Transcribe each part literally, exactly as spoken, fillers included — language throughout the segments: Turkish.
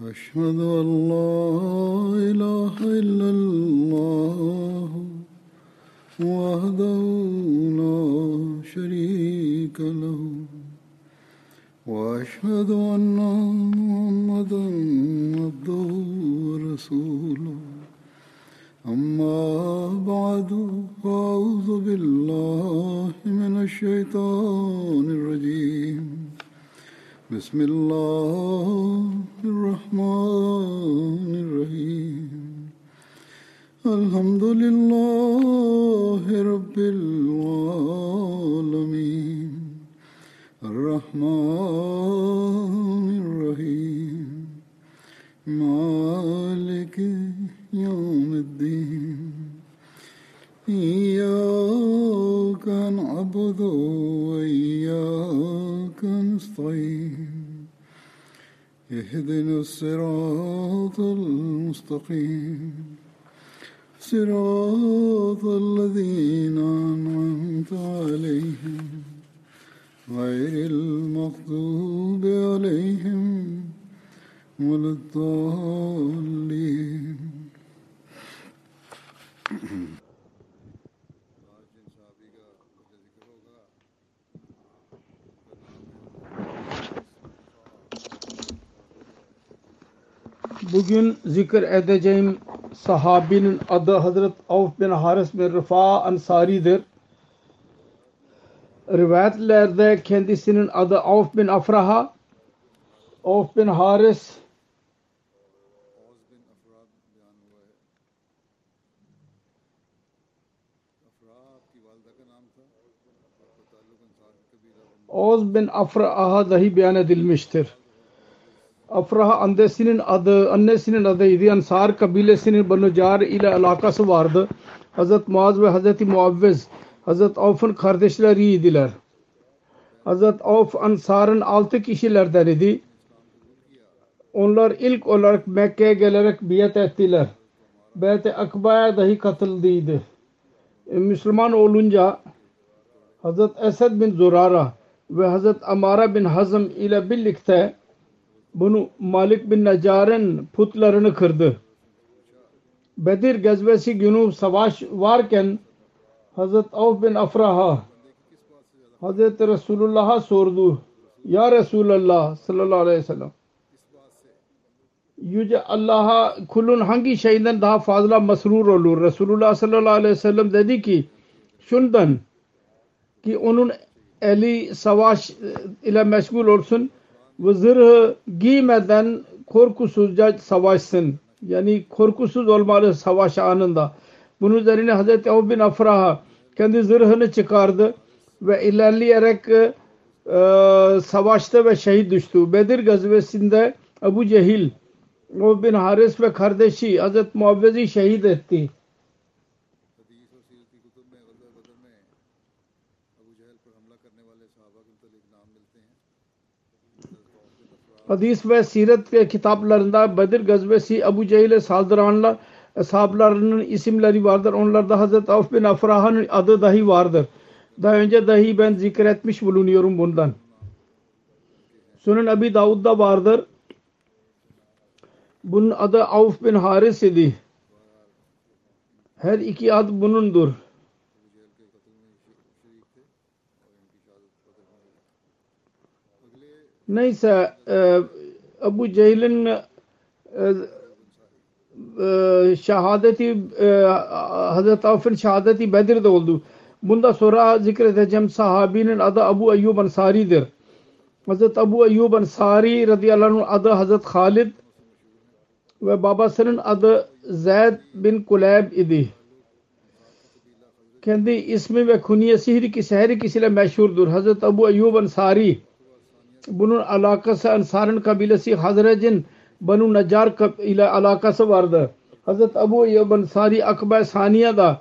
أشهد أن لا إله إلا الله وحده لا شريك له وأشهد أن محمدا عبده ورسوله أما بعد أعوذ بالله من الشيطان الرجيم بسم الله الرحمن الرحيم الحمد لله رب العالمين الرحمن الرحيم مالك يوم الدين إياك نعبد وإياك نستعين اهدنا الصراط المستقيم صراط الذين أنعمت عليهم غير المغضوب عليهم ولا الضالين. Bugün zikir edeceğim sahabinin adı Hazret Avf bin Haris bin Rıfa Ansari'dir. Rivayetlerde kendisinin adı Avf bin Afraha, Avf bin Haris Oğuz bin Afraha dahi beyan edilmiştir. Afraha annesinin adı, annesinin adıydı. Ansar kabilesinin Banu Car ile alakası vardı. Hazret Muaz ve Hazreti Muavviz, Hazret Avf'ın kardeşleriydiler. Hazret Avf Ansar'ın altı kişilerden idi. Onlar ilk olarak Mekke'ye gelerek biat ettiler. Beyt-i Akba'ya dahi katıldıydı. Müslüman olunca Hazret Esed bin Zurara ve Hazret Amara bin Hazm ile birlikte bunu Malik bin Necar'ın putlarını kırdı. Bedir gazvesi günü savaş varken Hazret Avf bin Afraha Hazret Resulullah'a sordu. Ya Resulullah sallallahu aleyhi ve sellem, yüce Allah'a kulun hangi şeyden daha fazla mesrur olur? Resulullah sallallahu aleyhi ve sellem dedi ki, şundan ki onun eli savaş ile meşgul olsun ve zırhı giymeden korkusuzca savaşsın. Yani korkusuz olmalı savaş anında. Bunun üzerine Hazreti Avf bin Afraha kendi zırhını çıkardı ve ilerleyerek e, savaştı ve şehit düştü. Bedir gazvesinde Ebu Cehil, Avf bin Haris ve kardeşi Hazreti Muavviz'i şehit etti. Hadis ve siret kitaplarında Bedir gazvesi Ebu Cehil'e saldıranlar sahabelerinin isimleri vardır. Onlarda Hazreti Avf bin Afraha'nın adı dahi vardır. Daha önce dahi ben zikretmiş bulunuyorum bundan. Sunan Ebi Davud'da vardır. Bunun adı Avf bin Haris idi. Her iki ad bunundur. Neyse, Ebu Cehil'in şehadeti, Hazreti Avf'ın şehadeti Bedir'de oldu. Bundan sonra zikredeceğim sahabinin adı Ebu Eyyub Ansari'dir. Hazreti Ebu Eyyub Ansari radıyallahu anh'ın adı Hazreti Halid ve babasının adı Zeyd bin Kuleyb idi. Kendi ismi ve kunyesi her ikisi, her ikisiyle meşhurdur. Hazreti Ebu Eyyub Ansari, bunun alakası Ansar'ın kabilesi Hazrec'in Banu Necar ile alakası vardı. Hazret Ebu Eyyub Ansari Akba Saniya'da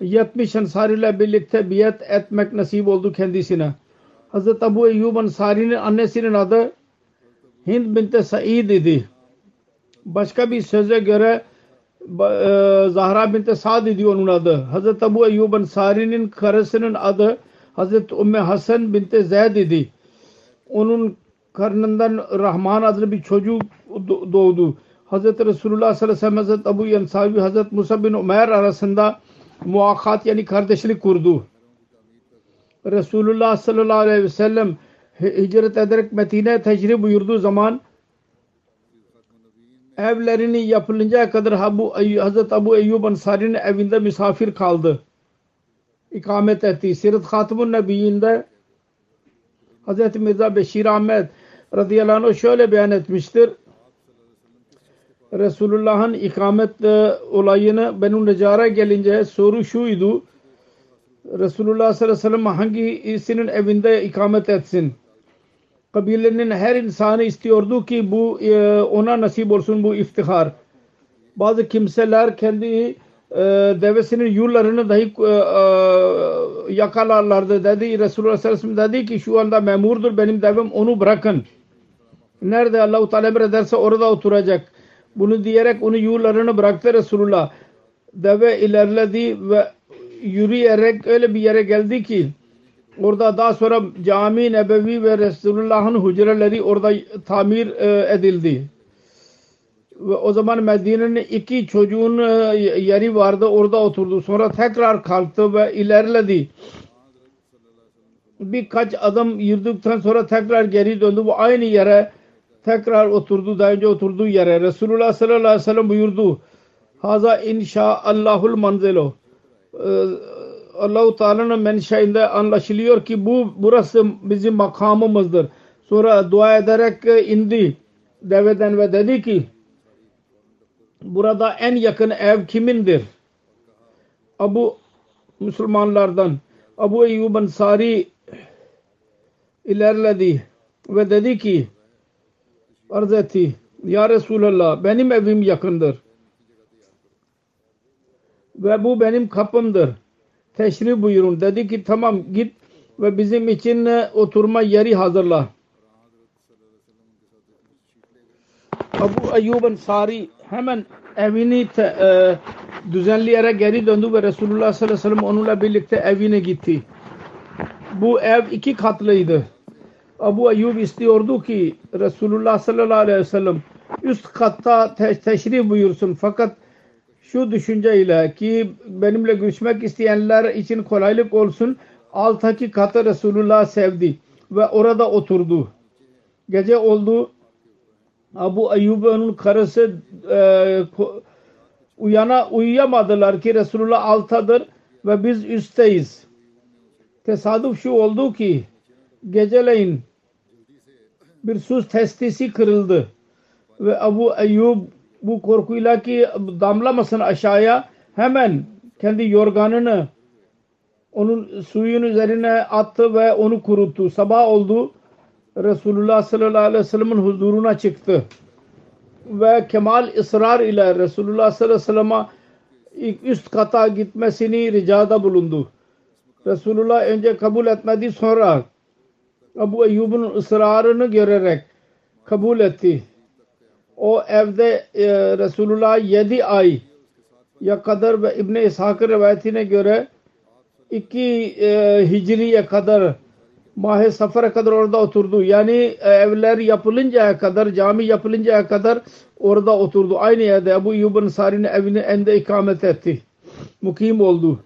yetmiş Ansar ile birlikte biat etmek nasip oldu kendisine. Hazret Ebu Eyyub Ansari'nin annesinin adı Hind binti Said idi. Başka bir söze göre Zahra binti Sa'd idi onun adı. Hazret Ebu Eyyub Ansari'nin karısının adı Hazret Ümmü Hasan binti Zeyd idi. Onun karnından Rahman adlı bir çocuk doğdu. Hazreti Resulullah sallallahu aleyhi ve sellem Hazreti Ebu Yensavi Hazreti Musa bin Umayr arasında muakkat yani kardeşlik kurdu. Resulullah sallallahu aleyhi ve sellem hicret ederek Medine'ye tecrübe buyurduğu zaman evlerini yapılıncaya kadar Hazreti Ebu Eyyub Ensari'nin evinde misafir kaldı. İkamet etti. Siret Hatımun Nebiyyinde Hazreti Mirza Beşir Ahmed radıyallahu anh şöyle beyan etmiştir. Resulullah'ın ikamet olayını Benu Necar'a gelince soru şuydu. Resulullah sallallahu aleyhi ve sellem hangisinin evinde ikamet etsin? Kabilenin her insanı istiyordu ki bu ona nasip olsun bu iftihar. Bazı kimseler kendi devesinin yularını dahi yakalarlardı dedi. Resulullah sallallahu aleyhi ve sellem dedi ki şu anda memurdur benim devem onu bırakın. Nerede Allah-u Teala emrederse orada oturacak. Bunu diyerek onu yularını bıraktı Resulullah. Deve ilerledi ve yürüyerek öyle bir yere geldi ki orada daha sonra Cami-i Nebevi ve Resulullah'ın hücreleri orada tamir edildi. Ve o zaman Medine'nin iki çocuğun yeri vardı, orada oturdu. Sonra tekrar kalktı ve ilerledi. Birkaç adım yürüdükten sonra tekrar geri döndü ve aynı yere tekrar oturdu, daha önce oturduğu yere. Resulullah sallallahu aleyhi ve sellem buyurdu. Haza inşaallahul manzilo. Allah-u Teala'nın menşeinde anlaşılıyor ki bu burası bizim makamımızdır. Sonra dua ederek indi deveden ve dedi ki burada en yakın ev kimindir? Abu Müslümanlardan Ebu Eyyub Ensari ilerledi ve dedi ki arz etti ya Resulallah benim evim yakındır ve bu benim kapımdır. Teşrif buyurun. Dedi ki tamam git ve bizim için oturma yeri hazırla. Ebu Eyyub Ensari hemen evini te, e, düzenleyerek geri döndü ve Resulullah sallallahu aleyhi ve sellem onunla birlikte evine gitti. Bu ev iki katlıydı. Ebu Eyyub istiyordu ki Resulullah sallallahu aleyhi ve sellem üst katta te- teşrif buyursun. Fakat şu düşünceyle ki benimle görüşmek isteyenler için kolaylık olsun alttaki katı Resulullah sevdi ve orada oturdu. Gece oldu. Ebu Eyyub'un karısı e, uyana uyuyamadılar ki Resulullah alttadır ve biz üstteyiz. Tesadüf şu oldu ki geceleyin bir su testisi kırıldı ve Ebu Eyyub bu korkuyla ki damlamasın aşağıya hemen kendi yorganını onun suyun üzerine attı ve onu kuruttu. Sabah oldu. Resulullah sallallahu aleyhi ve sellem'in huzuruna çıktı ve kemal ısrar ile Resulullah sallallahu aleyhi ve sellem'e üst kata gitmesini ricada bulundu. Resulullah önce kabul etmedi, sonra Ebu Eyyub'un ısrarını görerek kabul etti. O evde e, Resulullah yedi ay ya kadar ve İbn-i İshak'ın rivayetine göre iki e, hicriye kadar Mahe Safar'a kadar orada oturdu. Yani evler yapılıncaya kadar, cami yapılıncaya kadar orada oturdu. Aynı yerde Ebu Eyyub Ensari'nin evine ende ikamet etti. Mukim oldu.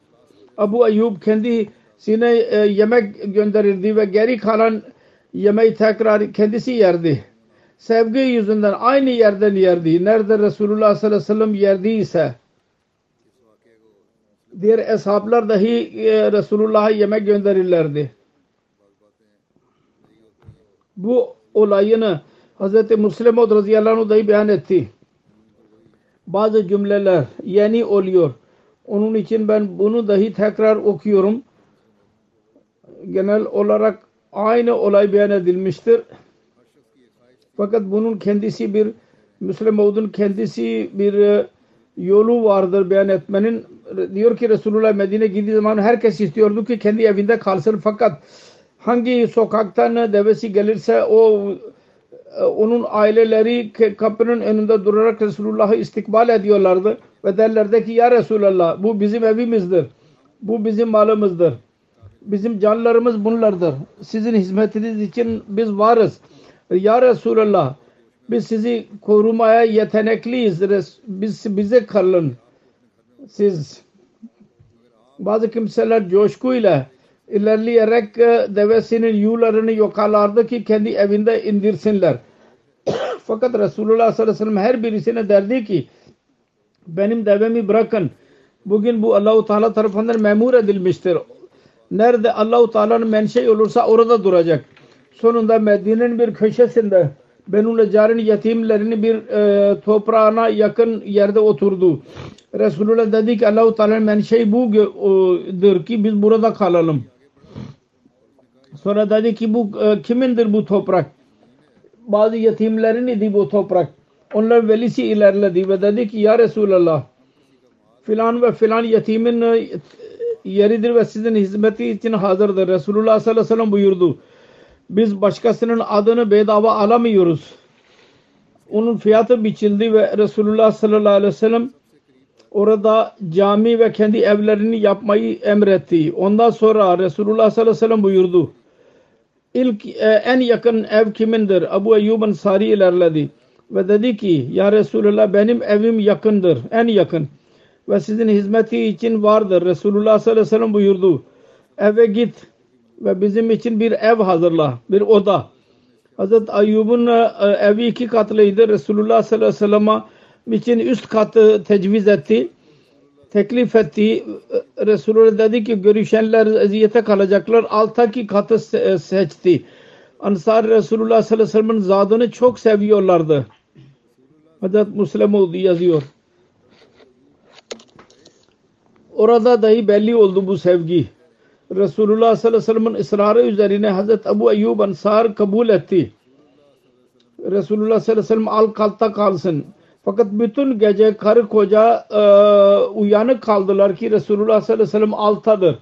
Ebu Eyyub kendisine yemek gönderirdi ve geri kalan yemeği tekrar kendisi yerdi. Sevgi yüzünden aynı yerden yerdi. Nerede Resulullah sallallahu aleyhi ve sellem yerdiyse diğer eshablar dahi Resulullah'a yemek gönderirlerdi. Bu olayını Hazreti Müslim radıyallahu anh dahi beyan etti. Bazı cümleler yeni oluyor. Onun için ben bunu dahi tekrar okuyorum. Genel olarak aynı olay beyan edilmiştir. Fakat bunun kendisi bir Müslim Oğud'un kendisi bir yolu vardır beyan etmenin. Diyor ki Resulullah Medine gittiği zaman herkes istiyordu ki kendi evinde kalsın. Fakat hangi sokaktan devesi gelirse o onun aileleri kapının önünde durarak Resulullah'ı istikbal ediyorlardı. Ve derlerdi ki ya Resulallah bu bizim evimizdir. Bu bizim malımızdır. Bizim canlarımız bunlardır. Sizin hizmetiniz için biz varız. Ya Resulallah Biz sizi korumaya yetenekliyiz. Biz, bize kalın. Siz bazı kimseler coşkuyla ilerleyerek devesinin yularını yokalardı ki kendi evinde indirsinler. Fakat Resulullah sallallahu aleyhi ve sellem her birisine derdi ki benim devemi bırakın. Bugün bu Allah-u Teala tarafından memur edilmiştir. Nerede Allah-u Teala'nın menşei olursa orada duracak. Sonunda Medine'nin bir köşesinde Benul Necar'ın yetimlerini bir e, toprağına yakın yerde oturdu. Resulullah dedi ki Allah-u Teala'nın menşei budur ki biz burada kalalım. Sonra dedi ki bu e, kimindir bu toprak? Bazı yetimlerin idi bu toprak. Onlar velisi ilerledi ve dedi ki ya Resulullah filan ve filan yetimin yeridir ve sizin hizmeti için hazırdır. Resulullah sallallahu aleyhi ve sellem buyurdu. Biz başkasının adını bedava alamıyoruz. Onun fiyatı biçildi ve Resulullah sallallahu aleyhi ve sellem orada cami ve kendi evlerini yapmayı emretti. Ondan sonra Resulullah sallallahu aleyhi ve sellem buyurdu. İlk en yakın ev kimindir? Ebu Eyyub Ensari ilerledi ve dedi ki ya Resulullah benim evim yakındır, en yakın ve sizin hizmeti için vardır. Resulullah sallallahu aleyhi ve sellem buyurdu. Eve git ve bizim için bir ev hazırla, bir oda. Hazreti Ayyub'un evi iki katlıydı. Resulullah sallallahu aleyhi ve sellem'e için üst katı tecviz etti, teklif etti. Resulullah dedi ki görüşenler eziyete kalacaklar. Alttaki katı seçti. Ansar Resulullah sallallahu aleyhi ve sellem'in zadını çok seviyorlardı. Hazreti Müslim yazıyor. Orada dahi belli oldu bu sevgi. Resulullah sallallahu aleyhi ve sellem'in ısrarı üzerine Hazreti Ebu Eyyub Ensar kabul etti. Resulullah sallallahu aleyhi ve sellem al kalta kalsın. Fakat bütün gece karı koca uh, uyanık kaldılar ki Resulullah sallallahu aleyhi ve sellem altadır.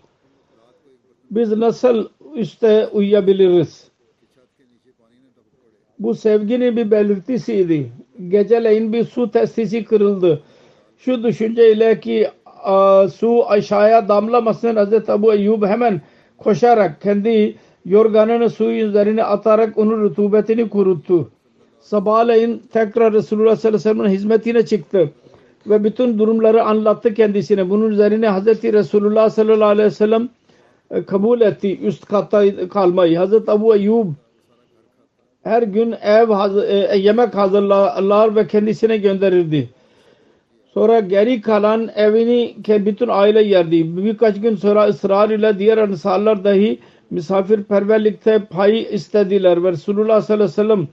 Biz nasıl üstte uyuyabiliriz? Bu sevginin bir belirtisiydi. Geceleyin bir su testisi kırıldı. Şu düşünceyle ki Uh, su aşağıya damlamasın, Hazreti Ebu Eyyub hemen koşarak kendi yorganını suyun üzerine atarak onun rutubetini kuruttu. Sabahleyin tekrar Resulullah sallallahu aleyhi ve sellem'in hizmetine çıktı ve bütün durumları anlattı kendisine. Bunun üzerine Hazreti Resulullah sallallahu aleyhi ve sellem kabul etti üst katta kalmayı. Hazreti Ebu Eyyub her gün ev yemek hazırlar ve kendisine gönderirdi. Sonra geri kalan evini bütün aile yerdi. Birkaç gün sonra ısrar ile diğer ansarlar dahi misafirperverlikte pay istediler. Resulullah sallallahu aleyhi ve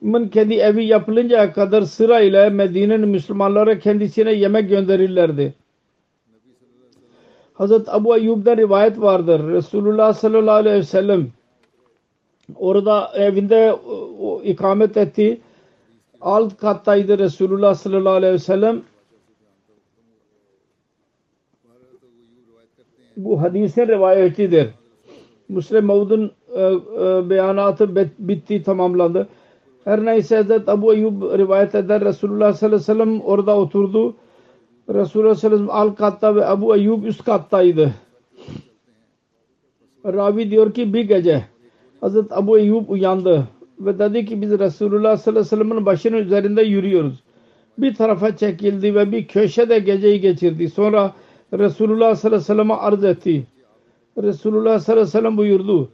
sellem'in kendi evi yapılıncaya kadar sırayla Medine'nin Müslümanlara kendisine yemek gönderirlerdi. Hazreti Ebu Eyyub'da rivayet vardır. Resulullah sallallahu aleyhi ve sellem orada evinde ikamet etti. Alt kattaydı Resulullah sallallahu aleyhi ve sellem. Bu hadisin rivayetidir. Müslim Mevd'in beyanatı bitti, tamamlandı. Her neyse Hazreti Ebu Eyyub rivayet eder. Resulullah sallallahu aleyhi ve sellem orada oturdu. Resulullah sallallahu aleyhi ve sellem alt katta ve Ebu Eyyub üst kattaydı. Ravi diyor ki bir gece Hazreti Ebu Eyyub uyandı ve dedi ki biz Resulullah sallallahu aleyhi ve sellem'in başının üzerinde yürüyoruz. Bir tarafa çekildi ve bir köşede geceyi geçirdi. Sonra Resulullah sallallahu aleyhi ve sellem'e arz etti. Resulullah sallallahu aleyhi ve sellem buyurdu.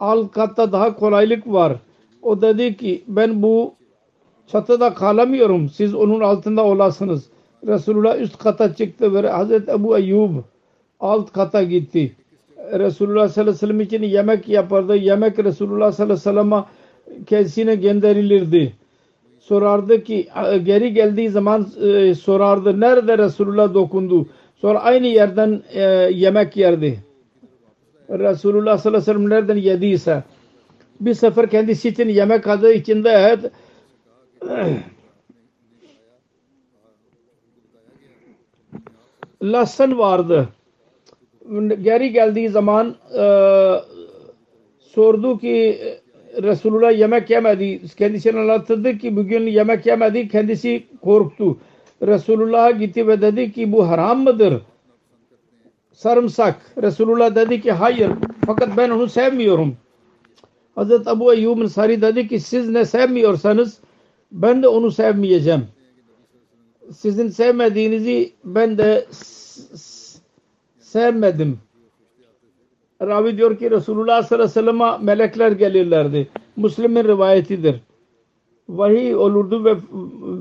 Alt katta daha kolaylık var. O dedi ki ben bu çatıda kalamıyorum. Siz onun altında olasınız. Resulullah üst kata çıktı ve Hazreti Ebu Eyyub alt kata gitti. Resulullah sallallahu aleyhi ve sellem için yemek yapardı. Yemek Resulullah sallallahu aleyhi ve sellem'e kendisine gönderilirdi. Sorardı ki geri geldiği zaman e, sorardı. Nerede Resulullah dokundu? Sonra aynı yerden e, yemek yerdi. Resulullah sallallahu aleyhi ve sellem nereden yediyse bir sefer kendisi için yemek hazır içinde lasan vardı. Geri geldiği zaman e, sordu ki Resulullah yemek yemedi. Kendisine anlattı ki bugün yemek yemedi. Kendisi korktu. Resulullah'a gitti ve dedi ki bu haram mıdır? Sarımsak. Resulullah dedi ki hayır. Fakat ben onu sevmiyorum. Hazreti Ebu Eyyub Ensari dedi ki siz ne sevmiyorsanız ben de onu sevmeyeceğim. Sizin sevmediğinizi ben de sevmedim. Ravi diyor ki Resulullah sallallahu aleyhi ve sellem'e melekler gelirlerdi. Müslim'in rivayetidir. Vahiy olurdu ve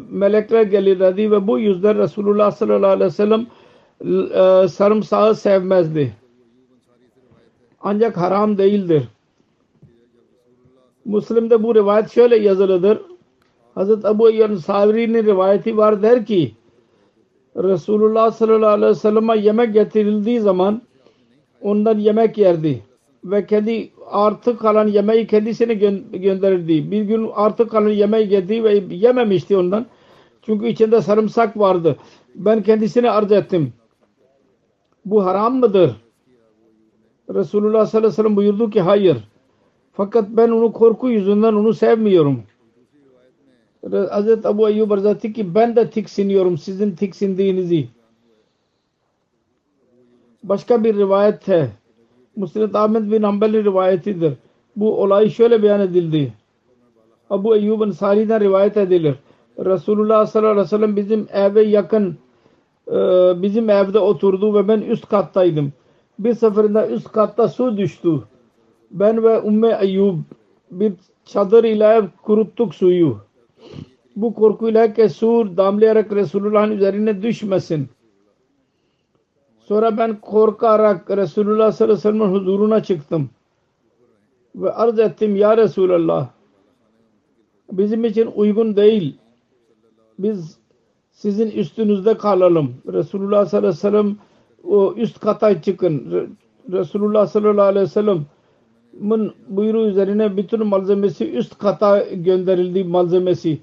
melekler gelirlerdi ve bu yüzden Resulullah sallallahu aleyhi ve sellem sarımsağı sevmezdi. Ancak haram değildir. Müslim'de bu rivayet şöyle yazılıdır. Hazreti Ebu Ensari'nin rivayeti var, der ki Resulullah sallallahu aleyhi ve sellem'e yemek getirildiği zaman ondan yemek yerdi ve kendi artık kalan yemeği kendisine gö- gönderirdi. Bir gün artık kalan yemeği geldi ve yememişti ondan. Çünkü içinde sarımsak vardı. Ben kendisine arz ettim. Bu haram mıdır? Resulullah sallallahu aleyhi ve sellem buyurdu ki hayır. Fakat ben onu korku yüzünden onu sevmiyorum. Hazreti Ebu Ayyub Arzati ki ben de tiksiniyorum sizin tiksindiğinizi. Başka bir rivayet he. Musnad Ahmed bin Hanbel'in rivayetidir. Bu olay şöyle beyan edildi. Ebu Eyyub Ensari'den rivayet edilir. Resulullah sallallahu aleyhi ve sellem bizim eve yakın bizim evde oturdu ve ben üst kattaydım. Bir seferinde üst katta su düştü. Ben ve Ümmü Eyyub bir çadır ile kuruttuk suyu. Bu korkuyla ki su damlayarak Resulullah'ın üzerine düşmesin. Sonra ben korkarak Resulullah sallallahu aleyhi ve sellem'in huzuruna çıktım. Ve arz ettim ya Resulallah bizim için uygun değil. Biz sizin üstünüzde kalalım. Resulullah sallallahu aleyhi ve sellem o üst kata çıkın. Resulullah sallallahu aleyhi ve sellem'in buyruğu üzerine bütün malzemesi üst kata gönderildi malzemesi.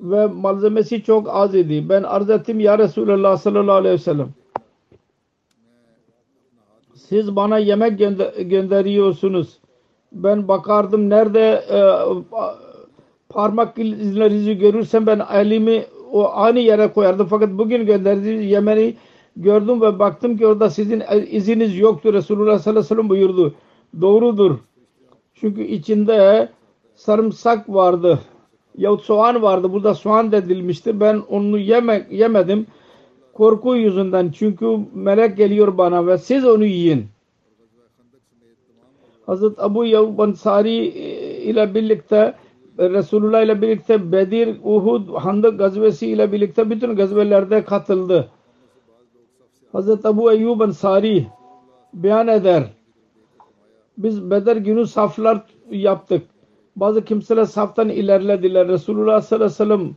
Ve malzemesi çok az idi. Ben arz ettim ya Resulullah sallallahu aleyhi ve sellem siz bana yemek gönder- gönderiyorsunuz. Ben bakardım nerede e, parmak izlerinizi görürsem ben elimi o aynı yere koyardım. Fakat bugün gönderdiğiniz yemeği gördüm ve baktım ki orada sizin iziniz yoktu. Resulullah sallallahu aleyhi ve sellem buyurdu. Doğrudur. Çünkü içinde sarımsak vardı. Yahut soğan vardı. Burada soğan dedilmişti. Ben onu yeme- yemedim. Korku yüzünden çünkü melek geliyor bana ve siz onu yiyin. Hazreti Ebu Eyyub Ensari ile birlikte Resulullah ile birlikte Bedir, Uhud, Handak gazvesi ile birlikte bütün gazvelerde katıldı. Hazreti Ebu Eyyub Ensari beyan eder. Biz Bedir günü saflar yaptık. Bazı kimseler saftan ilerlediler. Resulullah sallallahu aleyhi ve sellem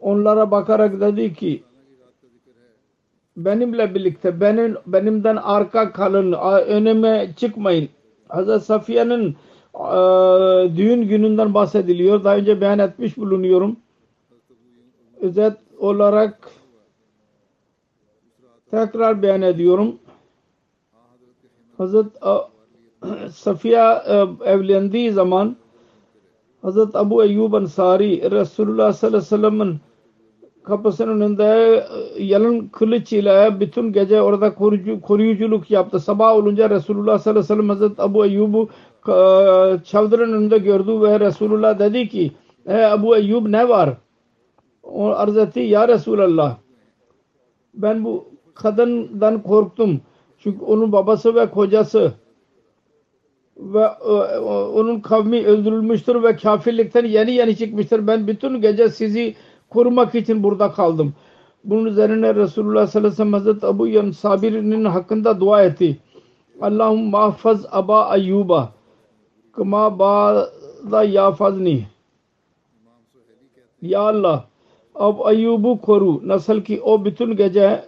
onlara bakarak dedi ki benimle birlikte benim benimden arka kalın, önüme çıkmayın. Hazreti Safiye'nin e, düğün gününden bahsediliyor. Daha önce beyan etmiş bulunuyorum. Özet olarak tekrar beyan ediyorum. Hazreti e, Safiye e, evlendiği zaman Hazreti Ebu Eyyub Ensari Resulullah sallallahu aleyhi ve sellem'in kapısının önünde yalın kılıç ile bütün gece orada koruyucu, koruyuculuk yaptı. Sabah olunca Resulullah sallallahu aleyhi ve sellem Hazreti Ebu Eyyub'u çadırın önünde gördü ve Resulullah dedi ki ey Ebu Eyyub ne var? O arz etti ya Resulallah ben bu kadından korktum. Çünkü onun babası ve kocası ve onun kavmi öldürülmüştür ve kafirlikten yeni yeni çıkmıştır. Ben bütün gece sizi korumak için burada kaldım. Bunun üzerine Resulullah sallallahu aleyhi ve sellem Hazreti Ebu Eyyub Ensari'nin hakkında dua etti. Allahümme affaz Aba Ayyuba kama ba'da yafazni. Ya Allah Abu Ayyub'u koru. Nasıl ki o bütün gece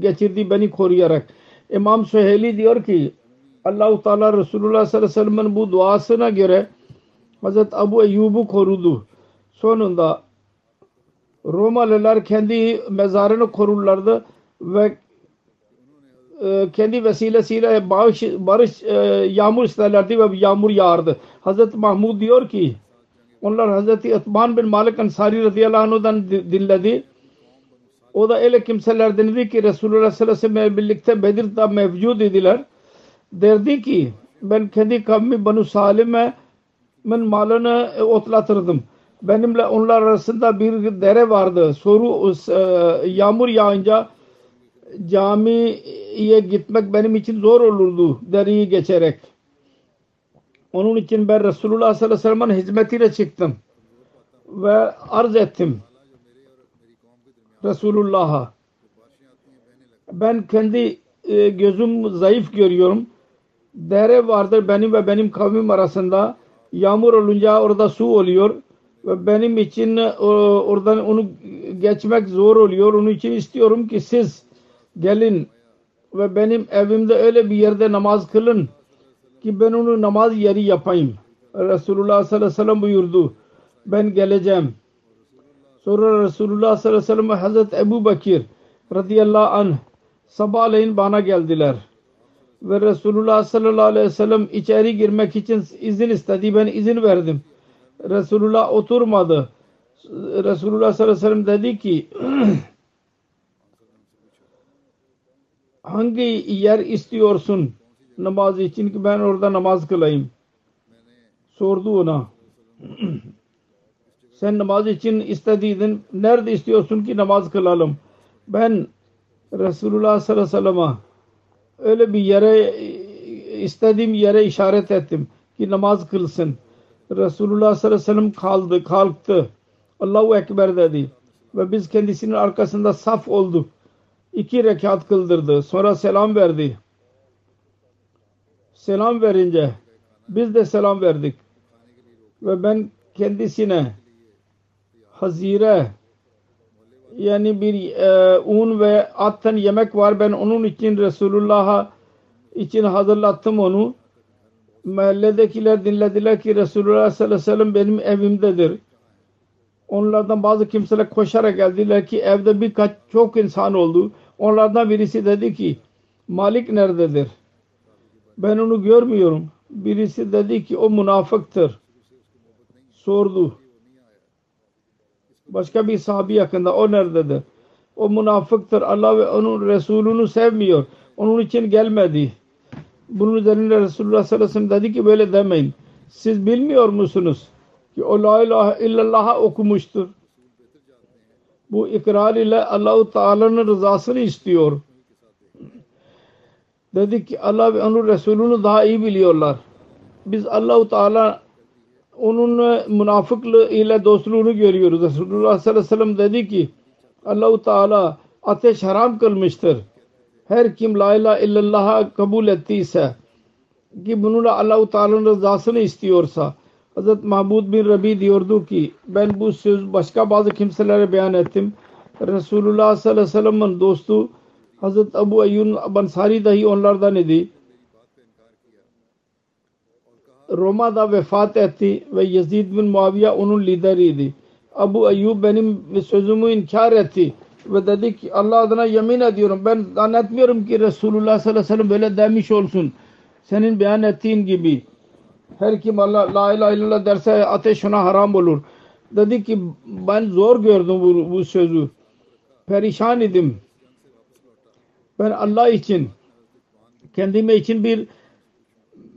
geçirdi beni koruyarak. İmam Suheyli diyor ki Allah-u Teala Resulullah sallallahu aleyhi ve sellem'in bu duasına göre Hazreti Ebu Eyyub'u korudu. Sonunda Romalılar kendi mezarını korurlardı ve kendi vesilesiyle barış, barış yağmur isterlerdi ve yağmur yağardı. Hazreti Mahmud diyor ki onlar Hazreti Etban bin Malik Ensari radıyallahu anh'dan dinledi. O da öyle kimselerden idi ki Resulullah sallallahu aleyhi ve sellem'le birlikte Bedir'de mevcud idiler. Derdi ki ben kendi kavmi Banu Salim'in malını otlatırdım. benimle onlar arasında bir dere vardı. Soru yağmur yağınca camiye gitmek benim için zor olurdu dereyi geçerek. Onun için ben Resulullah sallallahu aleyhi ve sellem'in hizmetine çıktım ve arz ettim Resulullah'a. Ben kendi gözüm zayıf görüyorum. Dere vardır benim ve benim kavmim arasında. Yağmur olunca orada su oluyor ve benim için oradan onu geçmek zor oluyor. Onun için istiyorum ki siz gelin ve benim evimde öyle bir yerde namaz kılın ki ben onu namaz yeri yapayım. Resulullah sallallahu aleyhi ve sellem buyurdu. Ben geleceğim. Sonra Resulullah sallallahu aleyhi ve sellem Hazreti Ebu Bakir radıyallahu anh sabahleyin bana geldiler. Ve Resulullah sallallahu aleyhi ve sellem içeri girmek için izin istedi. Ben izin verdim. Resulullah oturmadı. Resulullah sallallahu aleyhi ve sellem dedi ki hangi yer istiyorsun namaz için ki ben orada namaz kılayım? Sordu ona. Sen namaz için istediydin. Nerede istiyorsun ki namaz kılalım? Ben Resulullah sallallahu aleyhi ve sellem'e öyle bir yere, istediğim yere işaret ettim ki namaz kılsın. Resulullah sallallahu aleyhi ve sellem kaldı, kalktı. Allahu Ekber dedi. Ve biz kendisinin arkasında saf olduk. İki rekat kıldırdı. Sonra selam verdi. Selam verince biz de selam verdik. Ve ben kendisine hazire yani bir e, un ve attan yemek var. Ben onun için Resulullah'a için hazırlattım onu. Mahalledekiler dinlediler ki Resulullah sallallahu aleyhi ve sellem benim evimdedir. Onlardan bazı kimseler koşarak geldiler ki evde birkaç çok insan oldu. Onlardan birisi dedi ki Malik nerededir? Ben onu görmüyorum. Birisi dedi ki o münafıktır. Sordu. Başka bir sahabi yakında o nerededir? O münafıktır. Allah ve onun Resulünü sevmiyor. Onun için gelmedi. Bunun üzerine Resulullah sallallahu aleyhi ve sellem dedi ki böyle demeyin. Siz bilmiyor musunuz ki o la ilahe illallah'a okumuştur. Bu ikrar ile Allah-u Teala'nın rızasını istiyor. Dedi ki Allah ve onun Resulünü daha iyi biliyorlar. Biz Allah-u Teala onun münafıklığı ile dostluğunu görüyoruz. Resulullah sallallahu aleyhi ve sellem dedi ki Allah-u Teala ateş haram kılmıştır. Her kim la ilahe illallah'a kabul ettiyse ki bununla Allah-u Teala'nın rızasını istiyorsa. Hazret Mahmud bin Rabi diyordu ki ben bu söz başka bazı kimselere beyan ettim. Resulullah sallallahu aleyhi ve sellem'in dostu Hazret Ebu Eyyub Ensari dahi onlardan idi. Roma'da vefat etti ve Yezid bin Muaviye onun lideriydi. Ebu Eyyub benim sözümü inkar etti ve dedi ki Allah adına yemin ediyorum ben zannetmiyorum ki Resulullah sallallahu aleyhi ve sellem böyle demiş olsun. Senin beyan ettiğin gibi. Her kim Allah la ilahe illallah derse ateş ona haram olur. Dedi ki ben zor gördüm bu, bu sözü. Perişan idim. Ben Allah için kendime için bir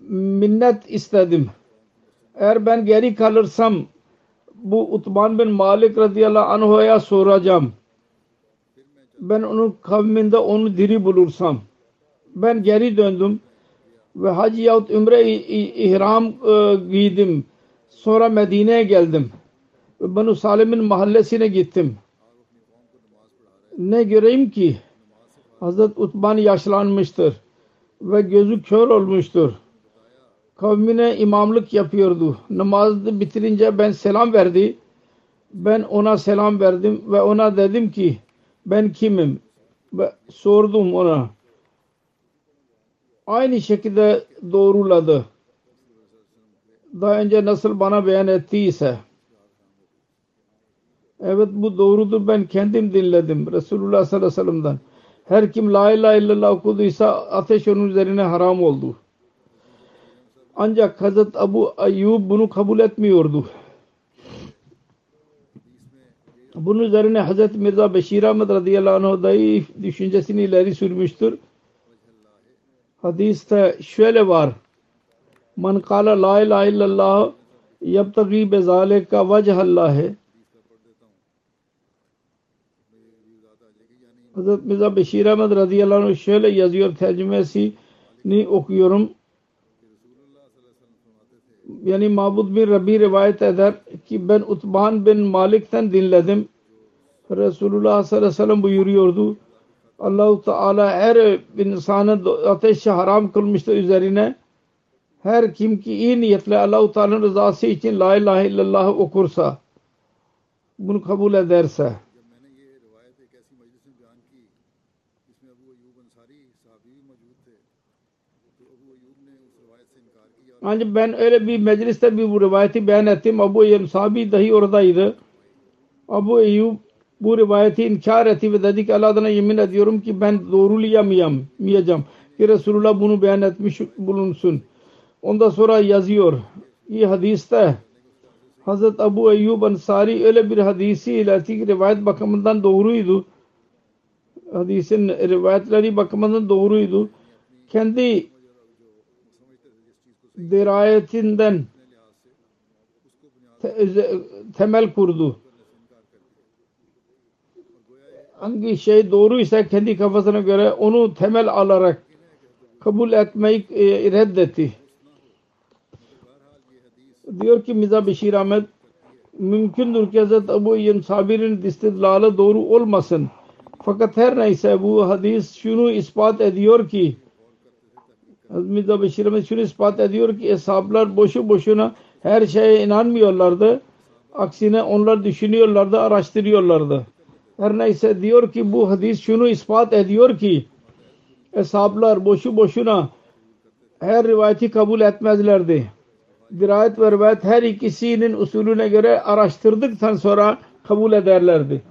minnet istedim. Eğer ben geri kalırsam bu Utban bin Malik radıyallahu anh'a soracağım. Ben onun kavminde onu diri bulursam. Ben geri döndüm ve hac yahut ümre ihram giydim. Sonra Medine'ye geldim. Banu Salim'in mahallesine gittim. Ne göreyim ki Hazreti Utban yaşlanmıştır ve gözü kör olmuştur. Kavmine imamlık yapıyordu. Namazı bitirince ben selam verdi. Ben ona selam verdim ve ona dedim ki ben kimim? Ve sordum ona. Aynı şekilde doğruladı. Daha önce nasıl bana beyan ettiyse. Evet bu doğrudur. Ben kendim dinledim. Resulullah sallallahu aleyhi ve sellem'den. Her kim la ilahe illallah okuduysa ateş onun üzerine haram oldu. Ancak Hazret Ebu Eyyub bunu kabul etmiyordu. Bunun üzerine Hazret Mirza Beşir Ahmed radıyallahu anh dahi düşüncesini ileri sürmüştür. Hadiste şöyle var. Man kâle la ilahe illallah यब तक ही बेजाले का वजह अल्लाह है। हज़रत मिर्ज़ा बशीर अहमद रज़ी अल्लाह अन्हु शेल यज़ी और थैजमेसी नी उकयुरम यानी माबूद बिन रबी रिवायत अदर कि बिन उतबान बिन मालिक तन दिन लज़म रसूलुल्लाह सल्लल्लाहु अलैहि वसल्लम बुयूरी उर्दू अल्लाह ताला हर इंसानत आतेश हराम कılmıştır üzerine her kim ki iyi niyetle Allah-u Teala'nın rızası için la ilahe illallah okursa, bunu kabul ederse. Ancak ben öyle bir mecliste bir bu rivayeti beyan ettim. Abu Eyyub Sahabi dahi oradaydı. Abu Eyyub bu rivayeti inkar etti ve dedi ki Allah'tan yemin ediyorum ki ben doğrulayamayacağım ki Resulullah bunu beyan etmiş bulunsun. Ondan sonra yazıyor ki hadiste Hazreti Abu Eyyub Ansari öyle bir hadisiyle artık rivayet bakımından doğruydu. Hadisin rivayetleri bakımından doğruydu. Kendi dirayetinden te- temel kurdu. Hangi şey doğruysa kendi kafasına göre onu temel alarak kabul etmeyi e, reddetti. Diyor ki Mirza Bashir Ahmed mümkündür ki Hazreti Ebu Eyyub Sabir'in istidlalı doğru olmasın. Fakat her neyse bu hadis şunu ispat ediyor ki Mirza Bashir Ahmed şunu ispat ediyor ki eshablar boşu boşuna her şeye inanmıyorlardı. Aksine onlar düşünüyorlardı, araştırıyorlardı. Her neyse diyor ki bu hadis şunu ispat ediyor ki eshablar boşu boşuna her rivayeti kabul etmezlerdi. Dirayet ve rivayet her ikisinin usulüne göre araştırdıktan sonra kabul ederlerdi.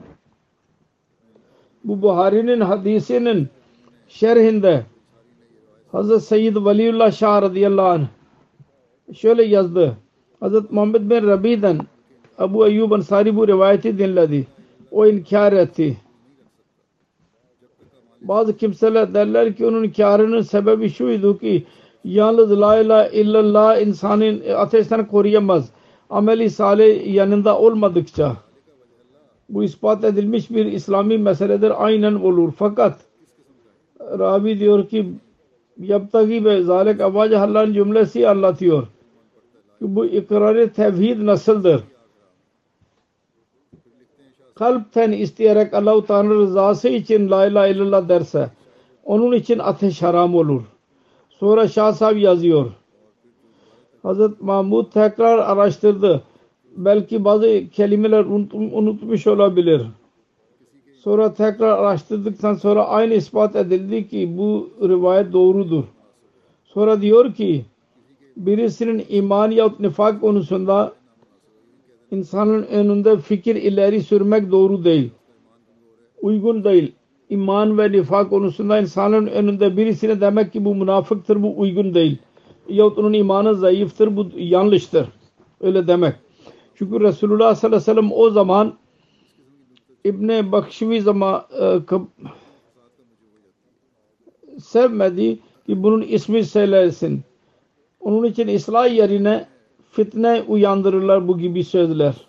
Bu Buhari'nin hadisinin şerhinde Hazreti Seyyid Veliullah Şah radıyallahu anh şöyle yazdı. Hazreti Muhammed bin Rabi'den Abu Eyyub Ansari bu rivayeti dinledi. O inkar etti. Bazı kimseler derler ki onun inkarının sebebi şuydu ki yalnız la ilahe illallah insanın ateşten koruyamaz. Ameli salih yanında olmadıkça. Bu ispat edilmiş bir İslami meseledir. Aynen olur. Fakat Rabi diyor ki yaptaki ve zâlek avâcı Allah'ın cümlesi anlatıyor. Ki bu ikrar-ı tevhid nasıldır? Kalpten isteyerek Allah-u Teala rızası için la ilahe illallah derse onun için ateş haram olur. Sonra Şah Sahibi yazıyor. Hazret Mahmud tekrar araştırdı. Belki bazı kelimeler unutmuş olabilir. Sonra tekrar araştırdıktan sonra aynı ispat edildi ki bu rivayet doğrudur. Sonra diyor ki birisinin iman ya nifak konusunda insanın önünde fikir ileri sürmek doğru değil. Uygun değil. İman ve nifak konusunda insanın önünde birisine demek ki bu münafıktır, bu uygun değil. Yahut onun imanı zayıftır, bu yanlıştır. Öyle demek. Çünkü Resulullah sallallahu aleyhi ve sellem o zaman İbn-i Bakşivi zaman ıı, sevmedi ki bunun ismi söylesin. Onun için ıslah yerine fitne uyandırırlar bu gibi sözler.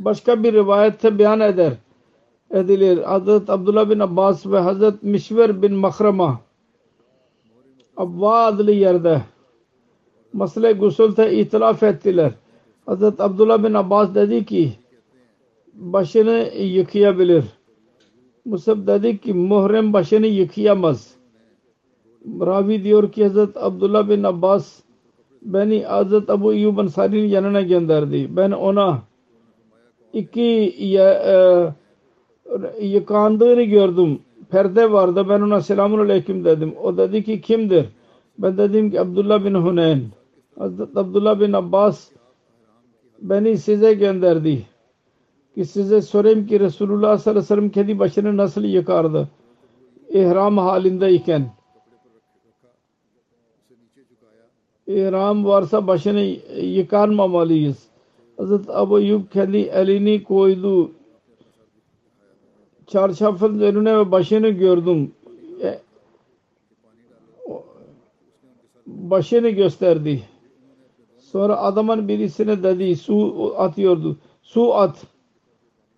Başka bir rivayette beyan eder edilir. Hazret Abdullah bin Abbas ve Hazret Mişver bin Makrama Abva adlı yerde mesele gusülde itilaf ettiler. Hazret Abdullah bin Abbas dedi ki başını yıkayabilir. Musab dedi ki muhrim başını yıkayamaz. Ravi diyor ki Hazret Abdullah bin Abbas beni Hazret Ebu Eyyub Ansari'nin yanına gönderdi. Ben ona İki ya, e, yıkandığını gördüm. Perde vardı. Ben ona selamun aleyküm dedim. O dedi ki kimdir? Ben dedim ki Abdullah bin Huneyn. Hazreti Abdullah bin Abbas beni size gönderdi. Ki size sorayım ki Resulullah sallallahu aleyhi ve sellem kendi başını nasıl yıkardı? İhram halindeyken. İhram varsa başını yıkarmamalıyız. Hazreti Ebu Eyyub kendi elini koydu. Çarşafın önüne ve başını gördüm. başını gösterdi. Sonra adamın birisine dedi, su atıyordu. Su at.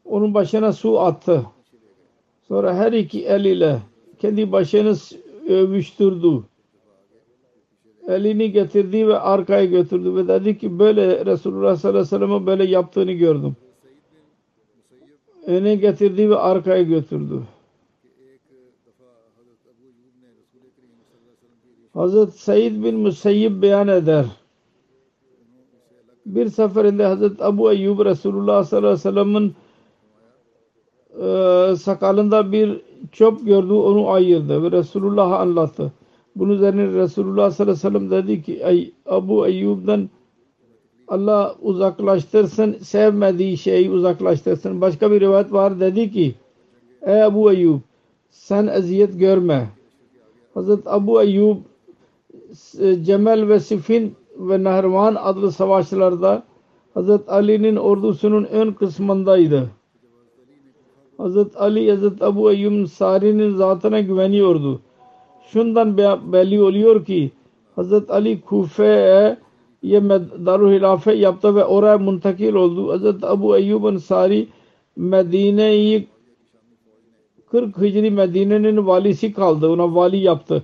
Onun başına su attı. Sonra her iki eliyle kendi başını övüştürdü. Elini getirdi ve arkaya götürdü ve dedi ki böyle Resulullah sallallahu aleyhi ve sellem'in böyle yaptığını gördüm. Öne getirdi ve arkaya götürdü. Hazreti Said bin Musayyib beyan eder. Bir seferinde Hazreti Ebu Eyyub Resulullah sallallahu aleyhi ve sellem'in e, sakalında bir çöp gördü, onu ayırdı ve Resulullah'a anlattı. Bunun üzerine Resulullah sallallahu aleyhi ve sellem dedi ki Ey Ebu Eyyub'dan Allah uzaklaştırsın, sevmediği şeyi uzaklaştırsın. Başka bir rivayet var, dedi ki Ey Ebu Eyyub sen eziyet görme. Hazreti Ebu Eyyub Cemel ve Sifin ve Nahravan adlı savaşlarda Hazreti Ali'nin ordusunun ön kısmındaydı. Hazreti Ali Hazreti Ebu Eyyub Sari'nin zatına güveniyordu. Şundan belli oluyor ki Hazreti Ali Kufe'ye Darul Hilafe yaptı ve oraya muntakil oldu. Hazreti Ebu Eyyub Ensari Medine'yi kırk Hicri Medine'nin valisi kaldı. Ona vali yaptı.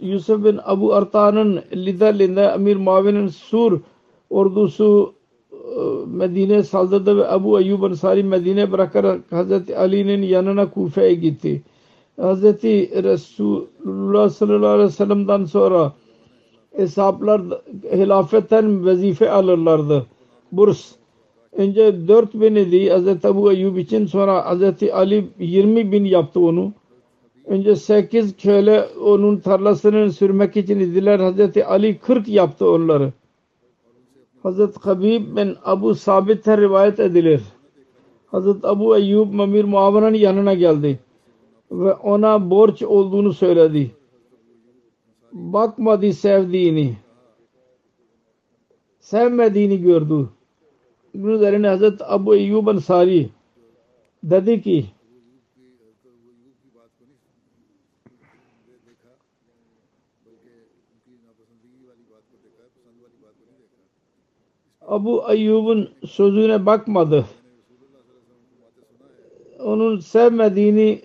Yusuf bin Abu Arta'nın liderliğinde Amir Muaviye'nin Sur ordusu Medine'ye saldırdı ve Ebu Eyyub Ensari Medine'yi bırakarak Hazreti Ali'nin yanına Kufe'ye gitti. Hazreti Resulullah sallallahu aleyhi ve sellem'den sonra eshaplar hilafetten vazife alırlardı. Burs. Önce dört bin idi Hazreti Ebu Eyyub için, sonra Hazreti Ali yirmi bin yaptı onu. Önce sekiz köle onun tarlasını sürmek için idiler. Hazreti Ali kırk yaptı onları. Hazreti Habib bin Abu Sabit'e rivayet edilir. Hazreti Ebu Eyyub Amir Muaviye'nin yanına geldi ve ona borç olduğunu söyledi. Bakmadı sevdiğini. Sevmediğini gördü. Bunun üzerine Hazreti Ebu Eyyub Ensari dedi ki Ebu Eyyub'un sözüne bakmadı. Onun sevmediğini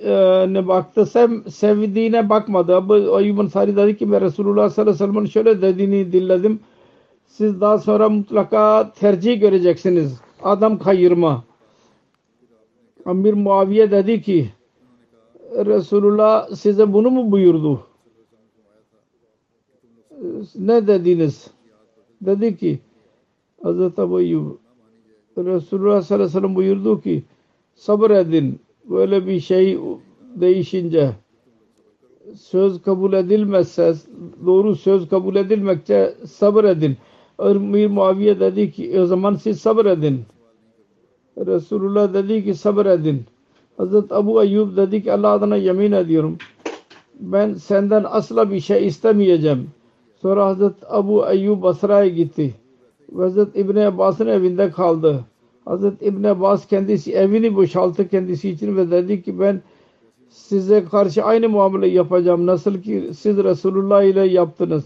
ne baktı, sev, sevdiğine bakmadı. Ebu Eyyub Ensari dedi ki ben Resulullah sallallahu aleyhi ve sellem'in şöyle dediğini dinledim. Siz daha sonra mutlaka tercih göreceksiniz. Adam kayırma. Amir Muaviye dedi ki Resulullah size bunu mu buyurdu? Ne dediniz? Dedi ki Hazreti Ebu Eyyub Resulullah sallallahu aleyhi ve sellem buyurdu ki sabredin. Böyle bir şey değişince söz kabul edilmezse, doğru söz kabul edilmekçe sabredin. Amir Muaviye dedi ki o zaman siz sabredin. Resulullah dedi ki sabredin. Hazreti Ebu Eyyub dedi ki Allah adına yemin ediyorum. Ben senden asla bir şey istemeyeceğim. Sonra Hazreti Ebu Eyyub Basra'ya gitti. Hazreti İbn Abbas'ın evinde kaldı. Hazreti İbn Abbas kendisi evini boşalttı kendisi için ve dedi ki ben size karşı aynı muamele yapacağım. Nasıl ki siz Resulullah ile yaptınız.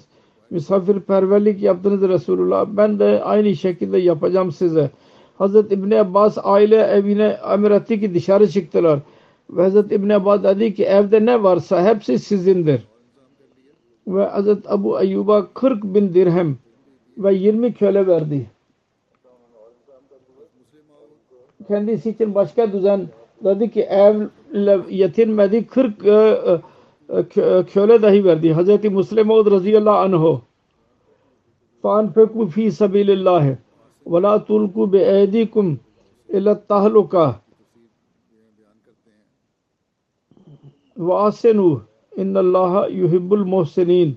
Misafirperverlik yaptınız Resulullah. Ben de aynı şekilde yapacağım size. Hazreti İbn Abbas aile evine emir etti ki dışarı çıktılar. Ve Hazreti İbn Abbas dedi ki evde ne varsa hepsi sizindir. Ve Hazreti Ebu Eyyub'a kırk bin dirhem ve yirmi köle verdi. Kendisi için başka düzen dedi ki evle yetinmedi kırk uh, uh, köle dahi verdi. Hazreti Muslim Oğuz radıyallahu anhu فَاَنْفِقُوا ف۪ي سَب۪يلِ اللّٰهِ وَلَا تُلْقُوا بِاَيْد۪يكُمْ اِلَّا التَّهْلُكَةِ وَاَسِنُوا اِنَّ اللّٰهَ يُحِبُّ الْمُحْسِن۪ينَ.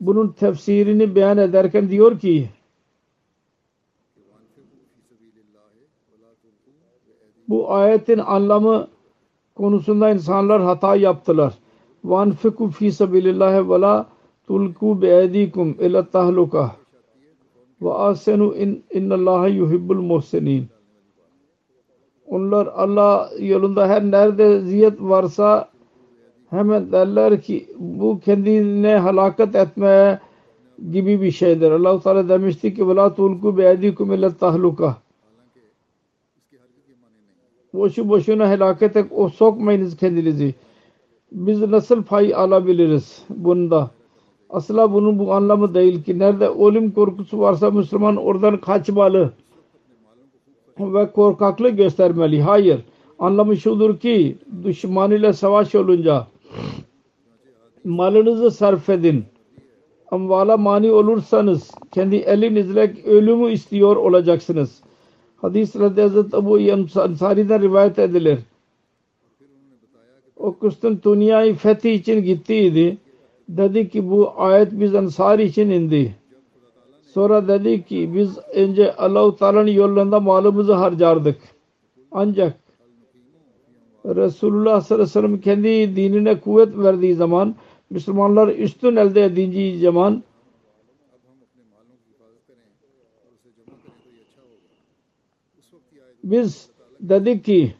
Bunun tefsirini beyan ederken diyor ki bu ayetin anlamı konusunda insanlar hata yaptılar. وَاَنْفِقُوا ف۪ي سَب۪يلِ اللّٰهِ وَلَا تُلْقُوا بِاَيْد۪يكُمْ اِلَّا التَّهْلُكَةِ وَاَحْسِنُوا اِنَّ اللّٰهَ يُحِبُّ الْمُحْسِن۪ينَ. Onlar Allah yolunda her nerede ziyet varsa hemen derler ki bu kendine halakat etmeye gibi bir şeydir. Allah-u Teala demişti ki وَلَا تُلْكُوا بِيَدِكُمْ اِلَّا تَحْلُكَةً boşu boşuna helakete sokmayınız kendinizi. Biz nasıl pay alabiliriz bunda? Asla bunun bu anlamı değil ki nerede ölüm korkusu varsa Müslüman oradan kaçmalı ve korkaklık göstermeli. Hayır. Anlamı şudur ki düşman ile savaş olunca malınızı sarf edin. Amvala mani olursanız kendi elinizle ölümü istiyor olacaksınız. Hadis-i Hazreti Ebu Ensari'den rivayet edilir. O Konstantiniyye'yi fethi için gittiydi. Dedi ki bu ayet biz Ensar için indi. Sonra dedi ki biz önce Allah-u Teala'nın yolunda malımızı harcardık. Ancak Resulullah sallallahu aleyhi ve sellem kendi dinine kuvvet verdiği zaman Müslümanlar üstün elde edindiği zaman biz dedik ki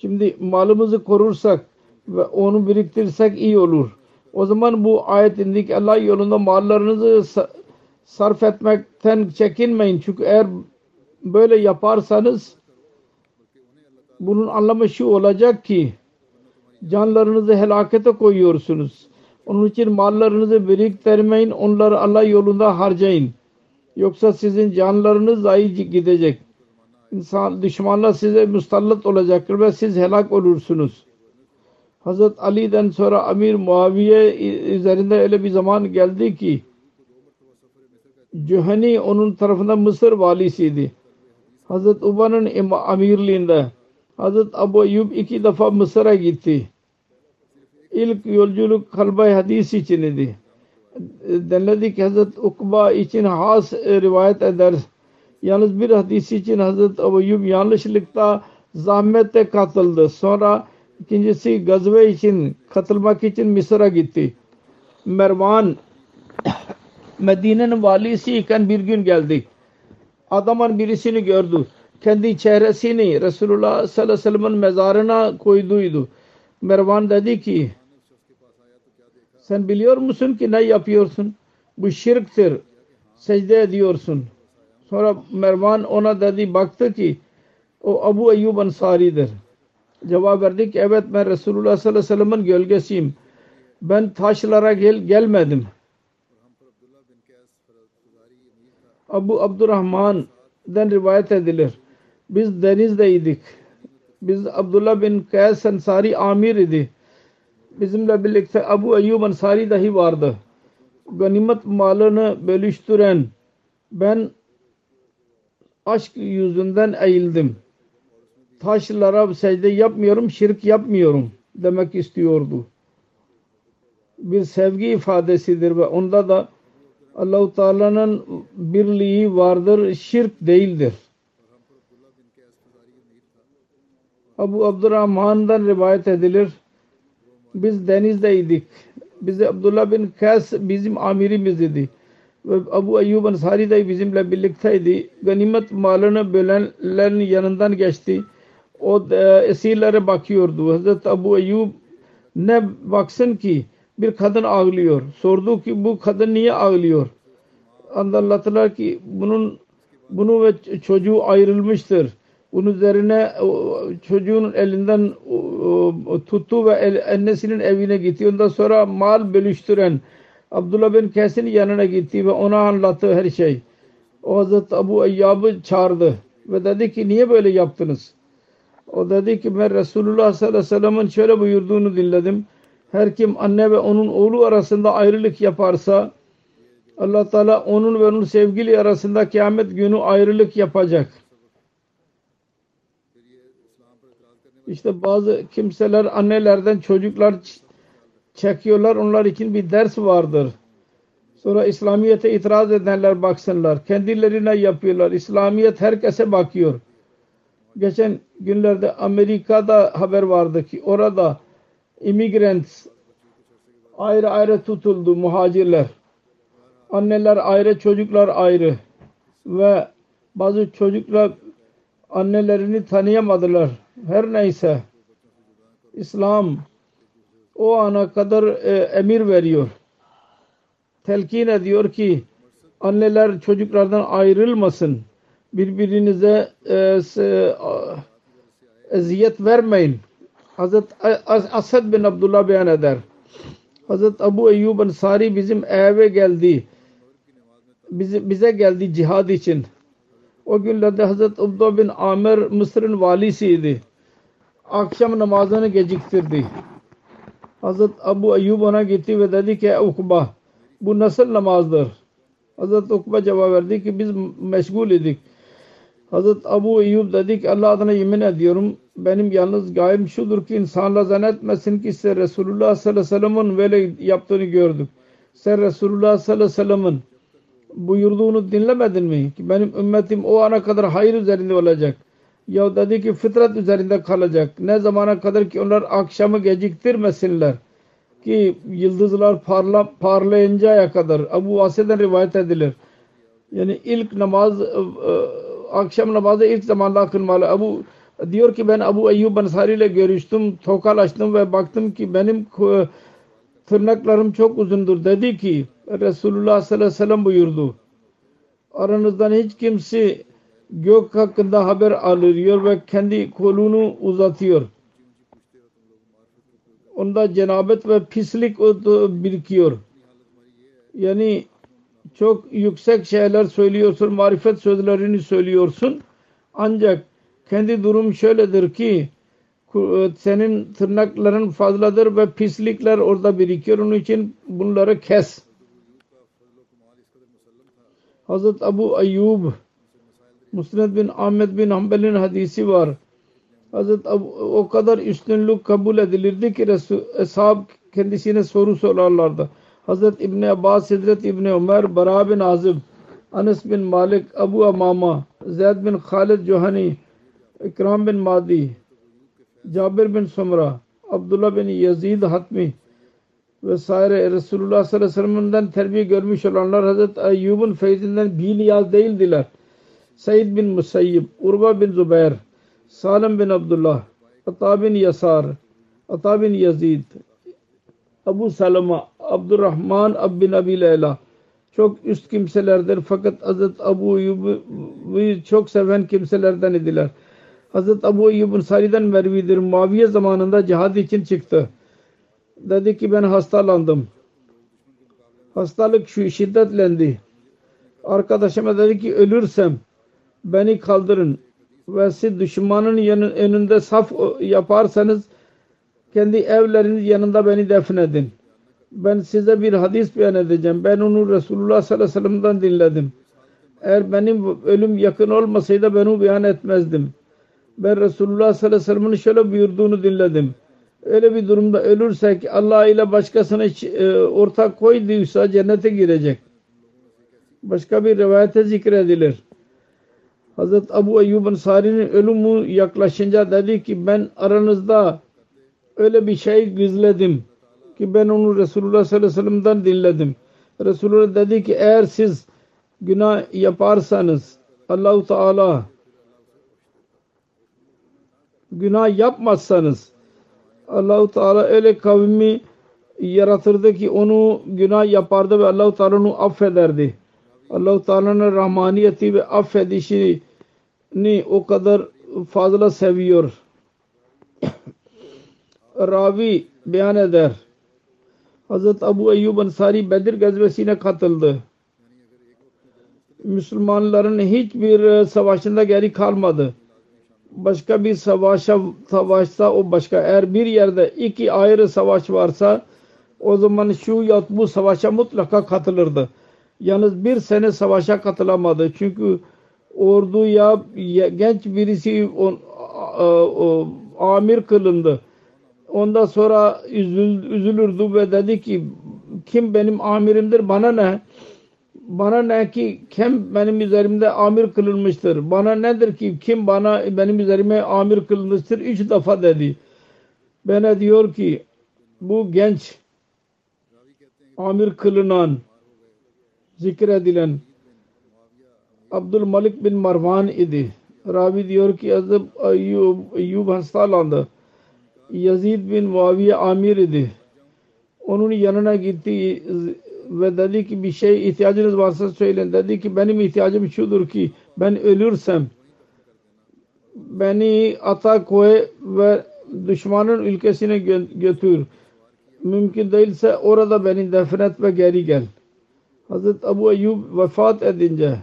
şimdi malımızı korursak ve onu biriktirsek iyi olur. O zaman bu ayet indi ki Allah yolunda mallarınızı sarf etmekten çekinmeyin. Çünkü eğer böyle yaparsanız bunun anlamı şu olacak ki canlarınızı helakete koyuyorsunuz. Onun için mallarınızı biriktirmeyin. Onları Allah yolunda harcayın. Yoksa sizin canlarınız zayi gidecek. İnsan, düşmanlar size müsallat olacaktır ve siz helak olursunuz. Hazreti Ali'den sonra Amir Muaviye üzerinde öyle bir zaman geldi ki Cüheni onun tarafında Mısır valisiydi. Hazreti Uba'nın amirliğinde Hazreti Ebu Eyyub iki defa Mısır'a gitti. İlk yolculuk kalba-i hadis için idi. Denildi ki Hazreti Ukba için has rivayet eder. Yalnız bir hadis için Hazreti Ebu Eyyub yanlışlıkla zahmete katıldı. Sonra ikincisi gazve için katılmak için Mısır'a gitti. Mervan Medine'nin valisi iken bir gün geldi. Adamın birisini gördü. Kendi çehresini Resulullah sallallahu aleyhi ve sellem'in mezarına koyduydu. Mervan dedi ki sen biliyor musun ki ne yapıyorsun? Bu şirktir. Secde ediyorsun. Sonra Mervan ona dedi baktı ki o Ebu Eyyub Ensari'dir. Cevap verdi ki evet ben Resulullah sallallahu aleyhi ve sellem'in gölgesiyim. Ben taşlara gel gelmedim. Abu Abdurrahman'dan rivayet edilir. Biz denizdeydik. Biz Abdullah bin Kays Ensari amir idi. Bizimle birlikte Ebu Eyyub Ensari dahi vardı. Ganimet malını bölüştüren ben aşk yüzünden eğildim. Taşlara secde yapmıyorum, şirk yapmıyorum demek istiyordu. Bir sevgi ifadesidir ve onda da Allah-u Teala'nın birliği vardır, şirk değildir. Ebu Abdurrahman'dan rivayet edilir. Biz denizdeydik. Bize Abdullah bin Kays bizim amirimiz idi. Ve Ebu Eyyub Ensari de bizimle birlikteydi. Ganimet malını bölenlerin yanından geçti. O esirlere bakıyordu. Hazreti Ebu Eyyub ne baksın ki bir kadın ağlıyor. Sordu ki bu kadın niye ağlıyor? Anlattılar ki bunun bunu ve çocuğu ayrılmıştır. Bunun üzerine çocuğun elinden tuttu ve annesinin evine gitti. Ondan sonra mal bölüştüren Abdullah bin Kays'in yanına gitti ve ona anlattı her şey. O Hazreti Ebu Eyyub'u çağırdı ve dedi ki niye böyle yaptınız? O dedi ki ben Resulullah sallallahu aleyhi ve sellem'in şöyle buyurduğunu dinledim. Her kim anne ve onun oğlu arasında ayrılık yaparsa Allah Teala onun ve onun sevgili arasında kıyamet günü ayrılık yapacak. İşte bazı kimseler annelerden çocuklar çekiyorlar. Onlar için bir ders vardır. Sonra İslamiyet'e itiraz edenler baksınlar. Kendilerine yapıyorlar. İslamiyet herkese bakıyor. Geçen günlerde Amerika'da haber vardı ki orada immigrants ayrı ayrı tutuldu muhacirler. Anneler ayrı, çocuklar ayrı. Ve bazı çocuklar annelerini tanıyamadılar. Her neyse İslam o ana kadar e, emir veriyor. telkin ediyor ki anneler çocuklardan ayrılmasın. Birbirinize e, se, a, eziyet vermeyin. Hazreti Asad bin Abdullah beyan eder. Hazreti Ebu Eyyub Ensari bizim eve geldi. Bize, bize geldi cihad için. O günlerde Hazreti Abdullah bin Amir Mısır'ın valisiydi. Akşam namazını geciktirdi. Hazreti Ebu Eyyub ona gitti ve dedi ki Ukba, bu nasıl namazdır? Hazreti Ukba cevap verdi ki biz meşgul idik. Hazreti Ebu Eyyub dedi ki Allah adına yemin ediyorum, benim yalnız gayem şudur ki insanlar zannetmesin ki sen Resulullah sallallahu aleyhi ve sellem'in böyle yaptığını gördük. Sen Resulullah sallallahu aleyhi ve sellem'in buyurduğunu dinlemedin mi? Ki benim ümmetim o ana kadar hayır üzerinde olacak. Ya dedi ki fıtrat üzerinde kalacak. Ne zamana kadar ki onlar akşamı geciktirmesinler. Ki yıldızlar parla, parlayıncaya kadar. Ebu Vasi'den rivayet edilir. Yani ilk namaz, akşam namazı ilk zamanda kılmalı. Ebu diyor ki ben Ebu Eyyub Ensari ile görüştüm, tokalaştım ve baktım ki benim tırnaklarım çok uzundur. Dedi ki Resulullah sallallahu aleyhi ve sellem buyurdu. Aranızdan hiç kimse gök hakkında haber alıyor ve kendi kolunu uzatıyor. Onda cenabet ve pislik birikiyor. Yani çok yüksek şeyler söylüyorsun, marifet sözlerini söylüyorsun. Ancak kendi durum şöyledir ki senin tırnakların fazladır ve pislikler orada birikiyor. Onun için bunları kes. Hazreti Ebu Eyyub Musned bin Ahmed bin Hanbel'in hadisi var. Hazreti Ebu, o kadar üstünlük kabul edilirdi ki ashab kendisine soru sorarlardı. Hazreti İbn Abbas, Hazreti İbn Ömer, Bara bin Azib, Anas bin Malik, Ebu Amama, Zeyd bin Halid Juhani, İkram bin Madi, Cabir bin Sumra, Abdullah bin Yazid Hatmi vesaire Resulullah sallallahu aleyhi ve sellem'den terbiye görmüş olanlar Hazreti Eyyub'un feyzinden bir niyaz değildiler. Said bin Musayyib, Urva bin Zübeyir, Salim bin Abdullah, Ata bin Yasar, Ata bin Yazid, Ebu Salama, Abdurrahman bin Abi Leyla çok üst kimselerdir fakat Hazreti Ebu Eyyub'u çok seven kimselerden idiler. Hazreti Ebu Eyyub Ensari'den mervidir. Muaviye zamanında cihad için çıktı. Dedi ki ben hastalandım. Hastalık şu şiddetlendi. Arkadaşıma dedi ki ölürsem beni kaldırın ve siz düşmanın yanı, önünde saf yaparsanız kendi evleriniz yanında beni defnedin. Ben size bir hadis beyan edeceğim. Ben onu Resulullah sallallahu aleyhi ve sellem'den dinledim. Eğer benim ölüm yakın olmasaydı ben onu beyan etmezdim. Ben Resulullah sallallahu aleyhi ve sellem'in şöyle buyurduğunu dinledim. Öyle bir durumda ölürsek Allah ile başkasına ortak koyduysa cennete girecek. Başka bir rivayete zikredilir. Hazreti Ebu Eyyub Ensari'nin ölümü yaklaşınca dedi ki ben aranızda öyle bir şey gizledim ki ben onu Resulullah sallallahu aleyhi ve sellem'den dinledim. Resulullah dedi ki eğer siz günah yaparsanız Allah-u Teala günah yapmazsanız Allah-u Teala öyle kavmi yaratırdı ki onu günah yapardı ve Allah-u Teala onu affederdi. Allah-u Teala'nın rahmaniyeti ve affedişini o kadar fazla seviyor. Ravi beyan eder. Hazreti Ebu Eyyub Ensari Bedir gazvesine katıldı. Müslümanların hiçbir savaşında geri kalmadı. Başka bir savaşa savaşsa o başka. Eğer bir yerde iki ayrı savaş varsa o zaman şu ya bu savaşa mutlaka katılırdı. Yalnız bir sene savaşa katılamadı. Çünkü orduya genç birisi on, a, a, a, amir kılındı. Ondan sonra üzül, üzülürdü ve dedi ki kim benim amirimdir bana ne? Bana ne ki kim benim üzerimde amir kılınmıştır? Bana nedir ki kim bana benim üzerime amir kılınmıştır? Üç defa dedi. Bana diyor ki bu genç amir kılınan zikredilen Abdülmalik bin Marvan idi. Ravi diyor ki Hazreti Eyyub, Eyyub hastalandı. Yazid bin Muaviye amir idi. Onun yanına gitti. ve dedi ki bir şey ihtiyacınız varsa söyleyin. Dedi ki benim ihtiyacım şudur ki ben ölürsem beni ata koy ve düşmanın ülkesine götür. Mümkün değilse orada beni defnet ve geri gel. Hazreti Ebu Eyyub vefat edince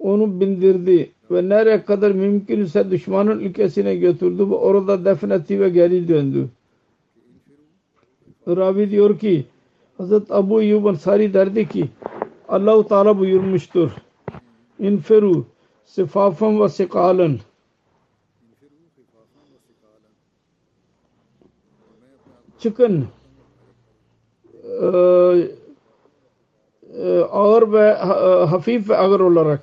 onu bindirdi ve nereye kadar mümkünse düşmanın ülkesine götürdü ve orada defnetti ve geri döndü. Ravi diyor ki Hazreti Ebu Eyyub Ensari derdi ki Allah-u Teala buyurmuştur. İnferu sifafan ve sikalen. Çıkın ağır ve hafif ve ağır olarak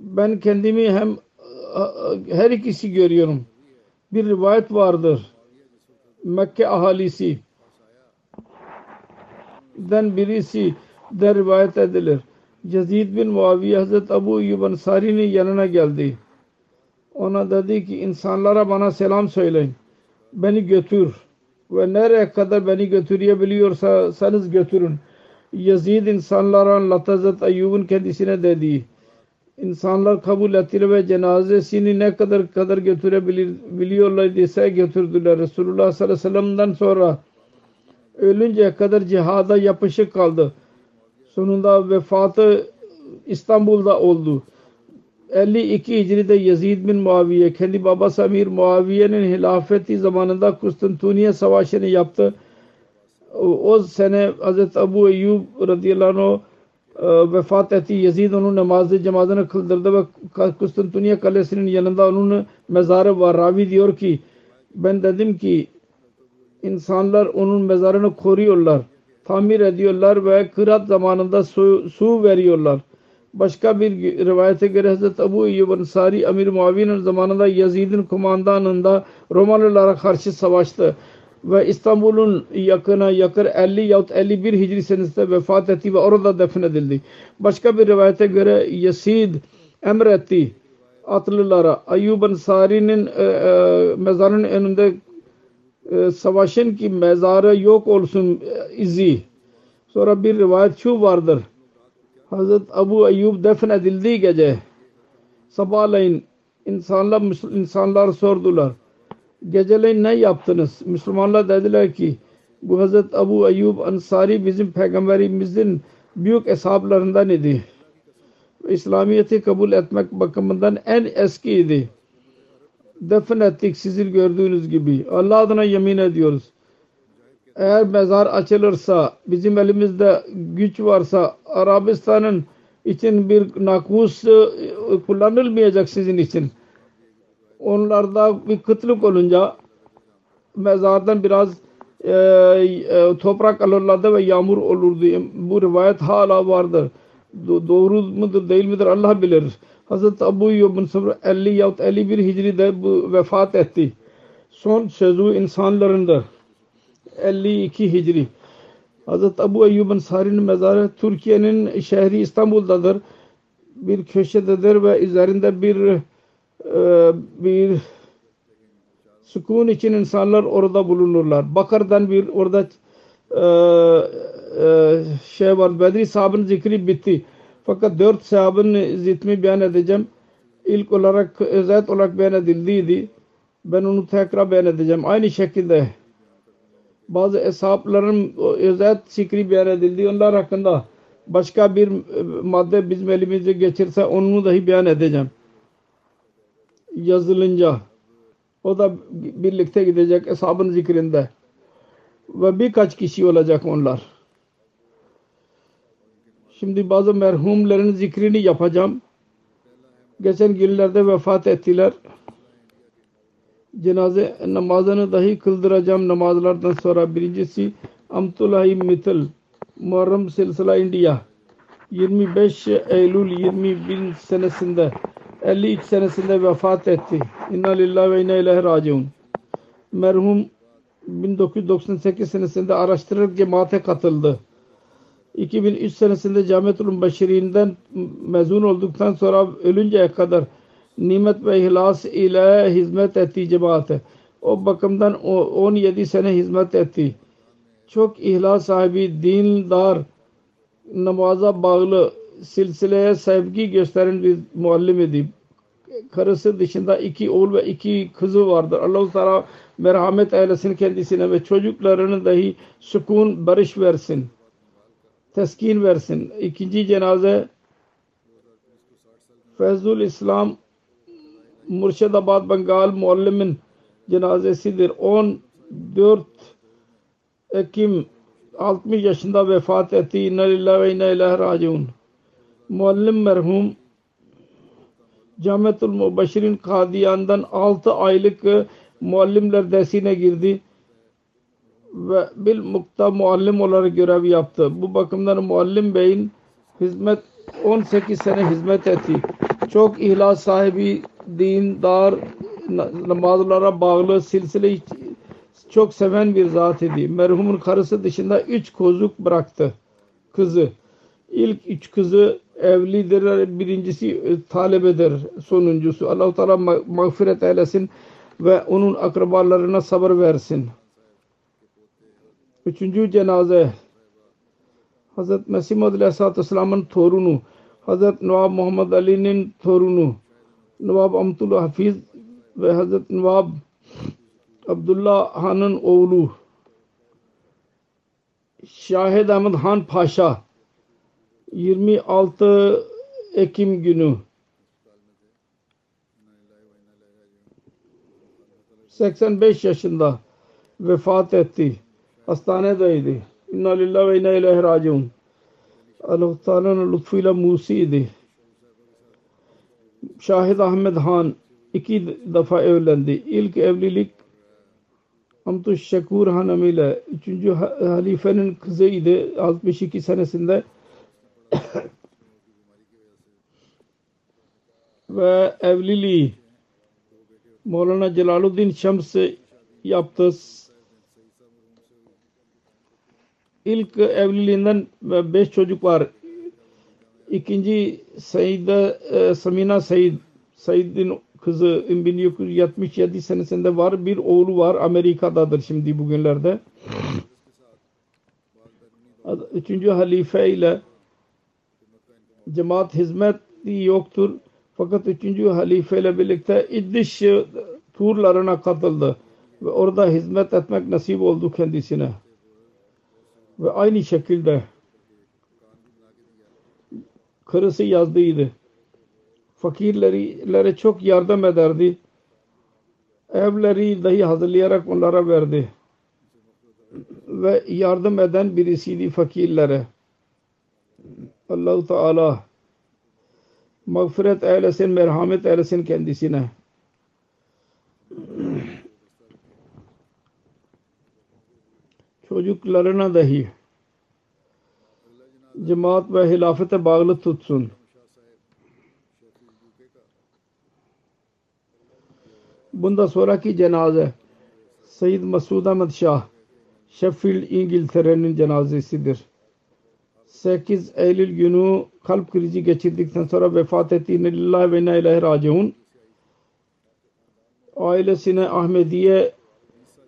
ben kendimi hem her ikisi görüyorum. Bir rivayet vardır. Mekke ahalisi den birisi de rivayet edilir. Yazid bin Muaviye Hazreti Ebu Eyyub Ensari'nin yanına geldi. Ona dedi ki insanlara bana selam söyleyin. Beni götür. Ve nereye kadar beni götürebiliyorsanız götürün. Yazid insanlara Latazat Eyyub'un kendisine dedi. İnsanlar kabul ettiler ve cenazesini ne kadar kadar götürebiliyorlar ise götürdüler. Resulullah sallallahu aleyhi ve sellem'den sonra ölünceye kadar cihada yapışık kaldı. Sonunda vefatı İstanbul'da oldu. elli iki Hicri'de Yazid bin Muaviye kendi babası Amir Muaviye'nin hilafeti zamanında Konstantiniye Savaşı'nı yaptı. O sene Hazreti Ebu Eyyub radıyallahu anh vefat etti. Yazid onun namazı cemaatini kıldırdı ve Konstantiniye Kalesi'nin yanında onun mezarı var. Ravi diyor ki ben dedim ki insanlar onun mezarını koruyorlar, tamir ediyorlar ve kıraat zamanında su, su veriyorlar. Başka bir rivayete göre Hazreti Ebu Eyyub Ensari Amir Muaviye'nin zamanında Yazid'in kumandanında Romalılara karşı savaştı ve İstanbul'un yakına yakın elli yahut elli bir Hicri senesinde vefat etti ve orada defnedildi. Başka bir rivayete göre Yazid emretti atlılara Eyyub Ensari'nin e, e, mezarının önünde e, savaşın ki mezarı yok olsun e, izi. Sonra bir rivayet şu vardır. Hazreti Ebu Eyyub defnedildiği gece sabahleyin insanlar, insanlar sordular. Geceleyin ne yaptınız? Müslümanlar dediler ki bu Hazreti Ebu Eyyub Ensari bizim peygamberimizin büyük eshablarından idi. İslamiyet'i kabul etmek bakımından en eskiydi. Defnettik sizin gördüğünüz gibi. Allah adına yemin ediyoruz. Eğer mezar açılırsa, bizim elimizde güç varsa, Arabistan'ın için bir nakvus kullanılmayacak sizin için. Onlarda bir kıtlık olunca mezardan biraz e, e, toprak alırlardı ve yağmur olurdu. Bu rivayet hala vardır. Do- doğru mudur değil midir Allah bilir. Hazreti Ebu Eyyub elli yahut elli bir Hicri'de bu vefat etti. Son sözü insanlarındır. elli iki Hicri. Hazreti Ebu Eyyub Ensari'nin mezarı Türkiye'nin şehri İstanbul'dadır. Bir köşededir ve üzerinde bir bir sükun için insanlar orada bulunurlar. Bakır'dan bir orada şey var. Bedri sahabın zikri bitti. Fakat dört sahabın zikrini beyan edeceğim. İlk olarak özet olarak beyan edildiydi. Ben onu tekrar beyan edeceğim. Aynı şekilde bazı eshapların özet zikri beyan edildi. Onlar hakkında başka bir madde bizim elimize geçirse onu dahi beyan edeceğim. Yazılınca o da birlikte gidecek eshabın zikrinde ve birkaç kişi olacak onlar. Şimdi bazı merhumların zikrini yapacağım. Geçen günlerde vefat ettiler. Cenaze namazını dahi kıldıracağım namazlardan sonra. Birincisi Amtulahi Mithl Muharrem Silsila India yirmi beş Eylül yirmi bin senesinde elli iki senesinde vefat etti. İnna lillahi ve inna ileyhi raciun. Merhum bin dokuz yüz doksan sekiz senesinde araştırır cemaate katıldı. iki bin üç senesinde Camiatül Beşiri'nden mezun olduktan sonra ölünceye kadar nimet ve ihlas ile hizmet etti cemaate. O bakımdan on yedi sene hizmet etti. Çok ihlas sahibi, dindar namaza bağlı silsileye sevgi gösteren bir muallim idi. Karısı dışında iki oğul ve iki kızı vardır. Allah-u Teala merhamet eylesin kendisine ve çocuklarını dahi sükun, barış versin. Teskin versin. İkinci cenaze Feyzul İslam Murşidabad Bengal muallimin cenazesidir. on dört Ekim altmış yaşında vefat etti. İnna lillahi ve inna ileyhi raciun. Muallim merhum Camiatul Mubashirin Kadiyan'dan altı aylık muallimler dersine girdi ve bil mukta muallim olarak görev yaptı. Bu bakımdan muallim beyin hizmet on sekiz sene hizmet etti. Çok ihlas sahibi, dindar, namazlara bağlı, silsileyi çok seven bir zat idi. Merhumun karısı dışında üç kozuk bıraktı kızı. İlk üç kızı evlidir, birincisi talebedir, sonuncusu. Allah-u Teala mağfiret eylesin ve onun akrabalarına sabır versin. Üçüncü cenaze Hazreti Mesih Maud Aleyhisselatü Vesselam'ın torunu, Hazreti Navab Muhammed Ali'nin torunu, Navab Amtullah Hafiz ve Hazreti Navab Abdullah Han'ın oğlu Şahid Ahmed Han Paşa yirmi altı Ekim günü seksen beş yaşında vefat etti. Hastanedeydi. İnna lillahi ve inna ileyhi raciun. Allah-u Teala'nın lütfuyla Musi'ydi. Şahid Ahmed Han iki defa evlendi. İlk evlilik Amtu Şekur Hanım ile üçüncü halifenin kızıydı. altmış iki senesinde ve evliliği Mevlana Celaluddin Şems yaptı. İlk evliliğinden beş çocuk var. İkinci Saida, e, Samina Said, Said'in kızı bin dokuz yüz yetmiş yedi senesinde var. Bir oğlu var. Amerika'dadır şimdi bugünlerde. Üçüncü halife ile cemaat hizmeti yoktur. Fakat üçüncü halife ile birlikte İddiş turlarına katıldı. Ve orada hizmet etmek nasip oldu kendisine. Ve aynı şekilde karısı yazdıydı. Fakirlere çok yardım ederdi. Evleri dahi hazırlayarak onlara verdi. Ve yardım eden birisiydi fakirlere. Allah-u Teala mağfiret eylesin, merhamet eylesin kendisine. Çocuklarına dahi cemaat ve hilafete bağlı tutsun. Bundan sonraki cenaze Seyyid Masud Ahmed Şah Sheffield İngiltere'nin cenazesidir. sekiz Eylül günü kalp krizi geçirdikten sonra vefat etti. İnna lillahi ve inna ileyhi raciun. Ailesine Ahmediye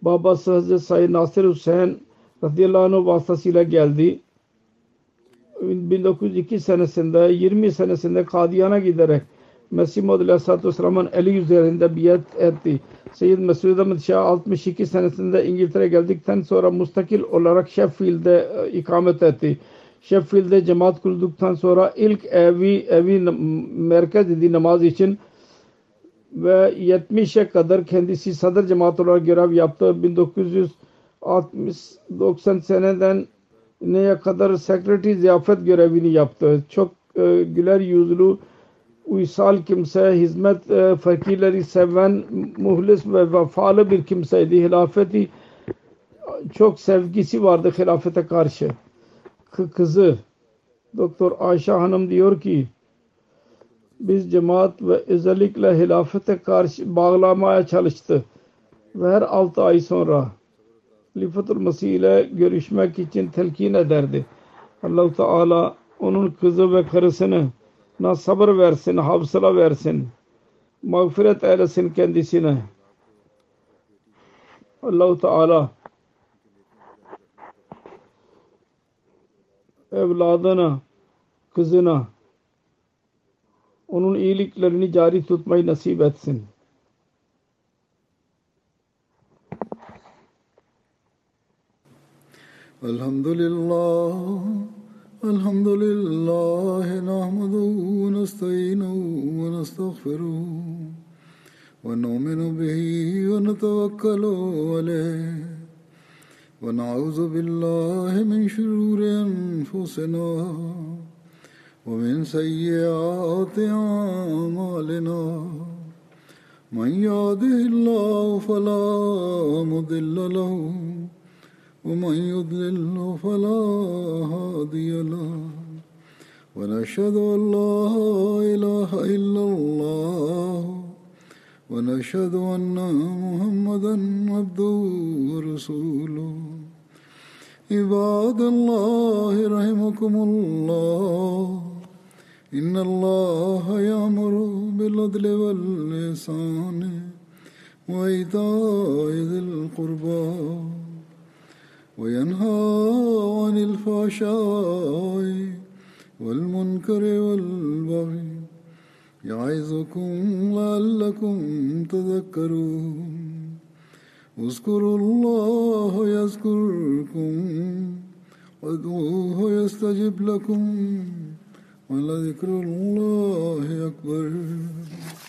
babası Hazreti Said Nasır Hüseyin radıyallahu anh vasıtasıyla geldi. bin dokuz yüz iki senesinde yirmi senesinde Kadiyan'a giderek Mesih Maud Aleyhisselatü Vesselam'ın eli üzerinde biat etti. Seyyid Mesud Ahmed Şah altmış iki senesinde İngiltere geldikten sonra müstakil olarak Sheffield'de ikamet etti. Sheffield'de cemaat kurulduktan sonra ilk evi evi merkez idi namaz için ve yetmişe kadar kendisi sadr cemaat olarak görev yaptı. bin dokuz yüz doksan seneden neye kadar sekreteri ziyafet görevini yaptı. Çok e, güler yüzlü, uysal kimse, hizmet e, fakirleri seven, muhlis ve vefalı bir kimseydi. Hilafeti çok sevgisi vardı hilafete karşı. K- kızı Doktor Ayşe Hanım diyor ki biz cemaat ve özellikle hilafete karşı bağlamaya çalıştı ve her altı ay sonra Halifetül Mesih ile görüşmek için telkin ederdi. Allah-u Teala onun kızı ve karısını na sabır versin, hafsala versin. Mağfiret eylesin kendisine. Allah-u Teala evladına, kızına onun iyiliklerini cari tutmayı nasip etsin. Elhamdülillah, elhamdülillahi nahmeduhu ve nestainuhu ve nestağfiruhu ve nu'minu bihi ve netevekkalu aleyh ve na'uzu billahi min şururi enfusina ve min seyyiati a'malina men yahdihillahu fela mudille lehu ومن يضلل فلا هادي له ونشهد أن لا إله إلا الله ونشهد أن محمدا عبده ورسوله عباد الله رحمكم الله إن الله يأمر بالعدل والإحسان وإيتاء ذي القربى وينهى عن الفحشاء والمنكر والبغي يعظكم لعلكم تذكرون اذكروا الله يذكركم وادعوه يستجب لكم ولذكر الله أكبر.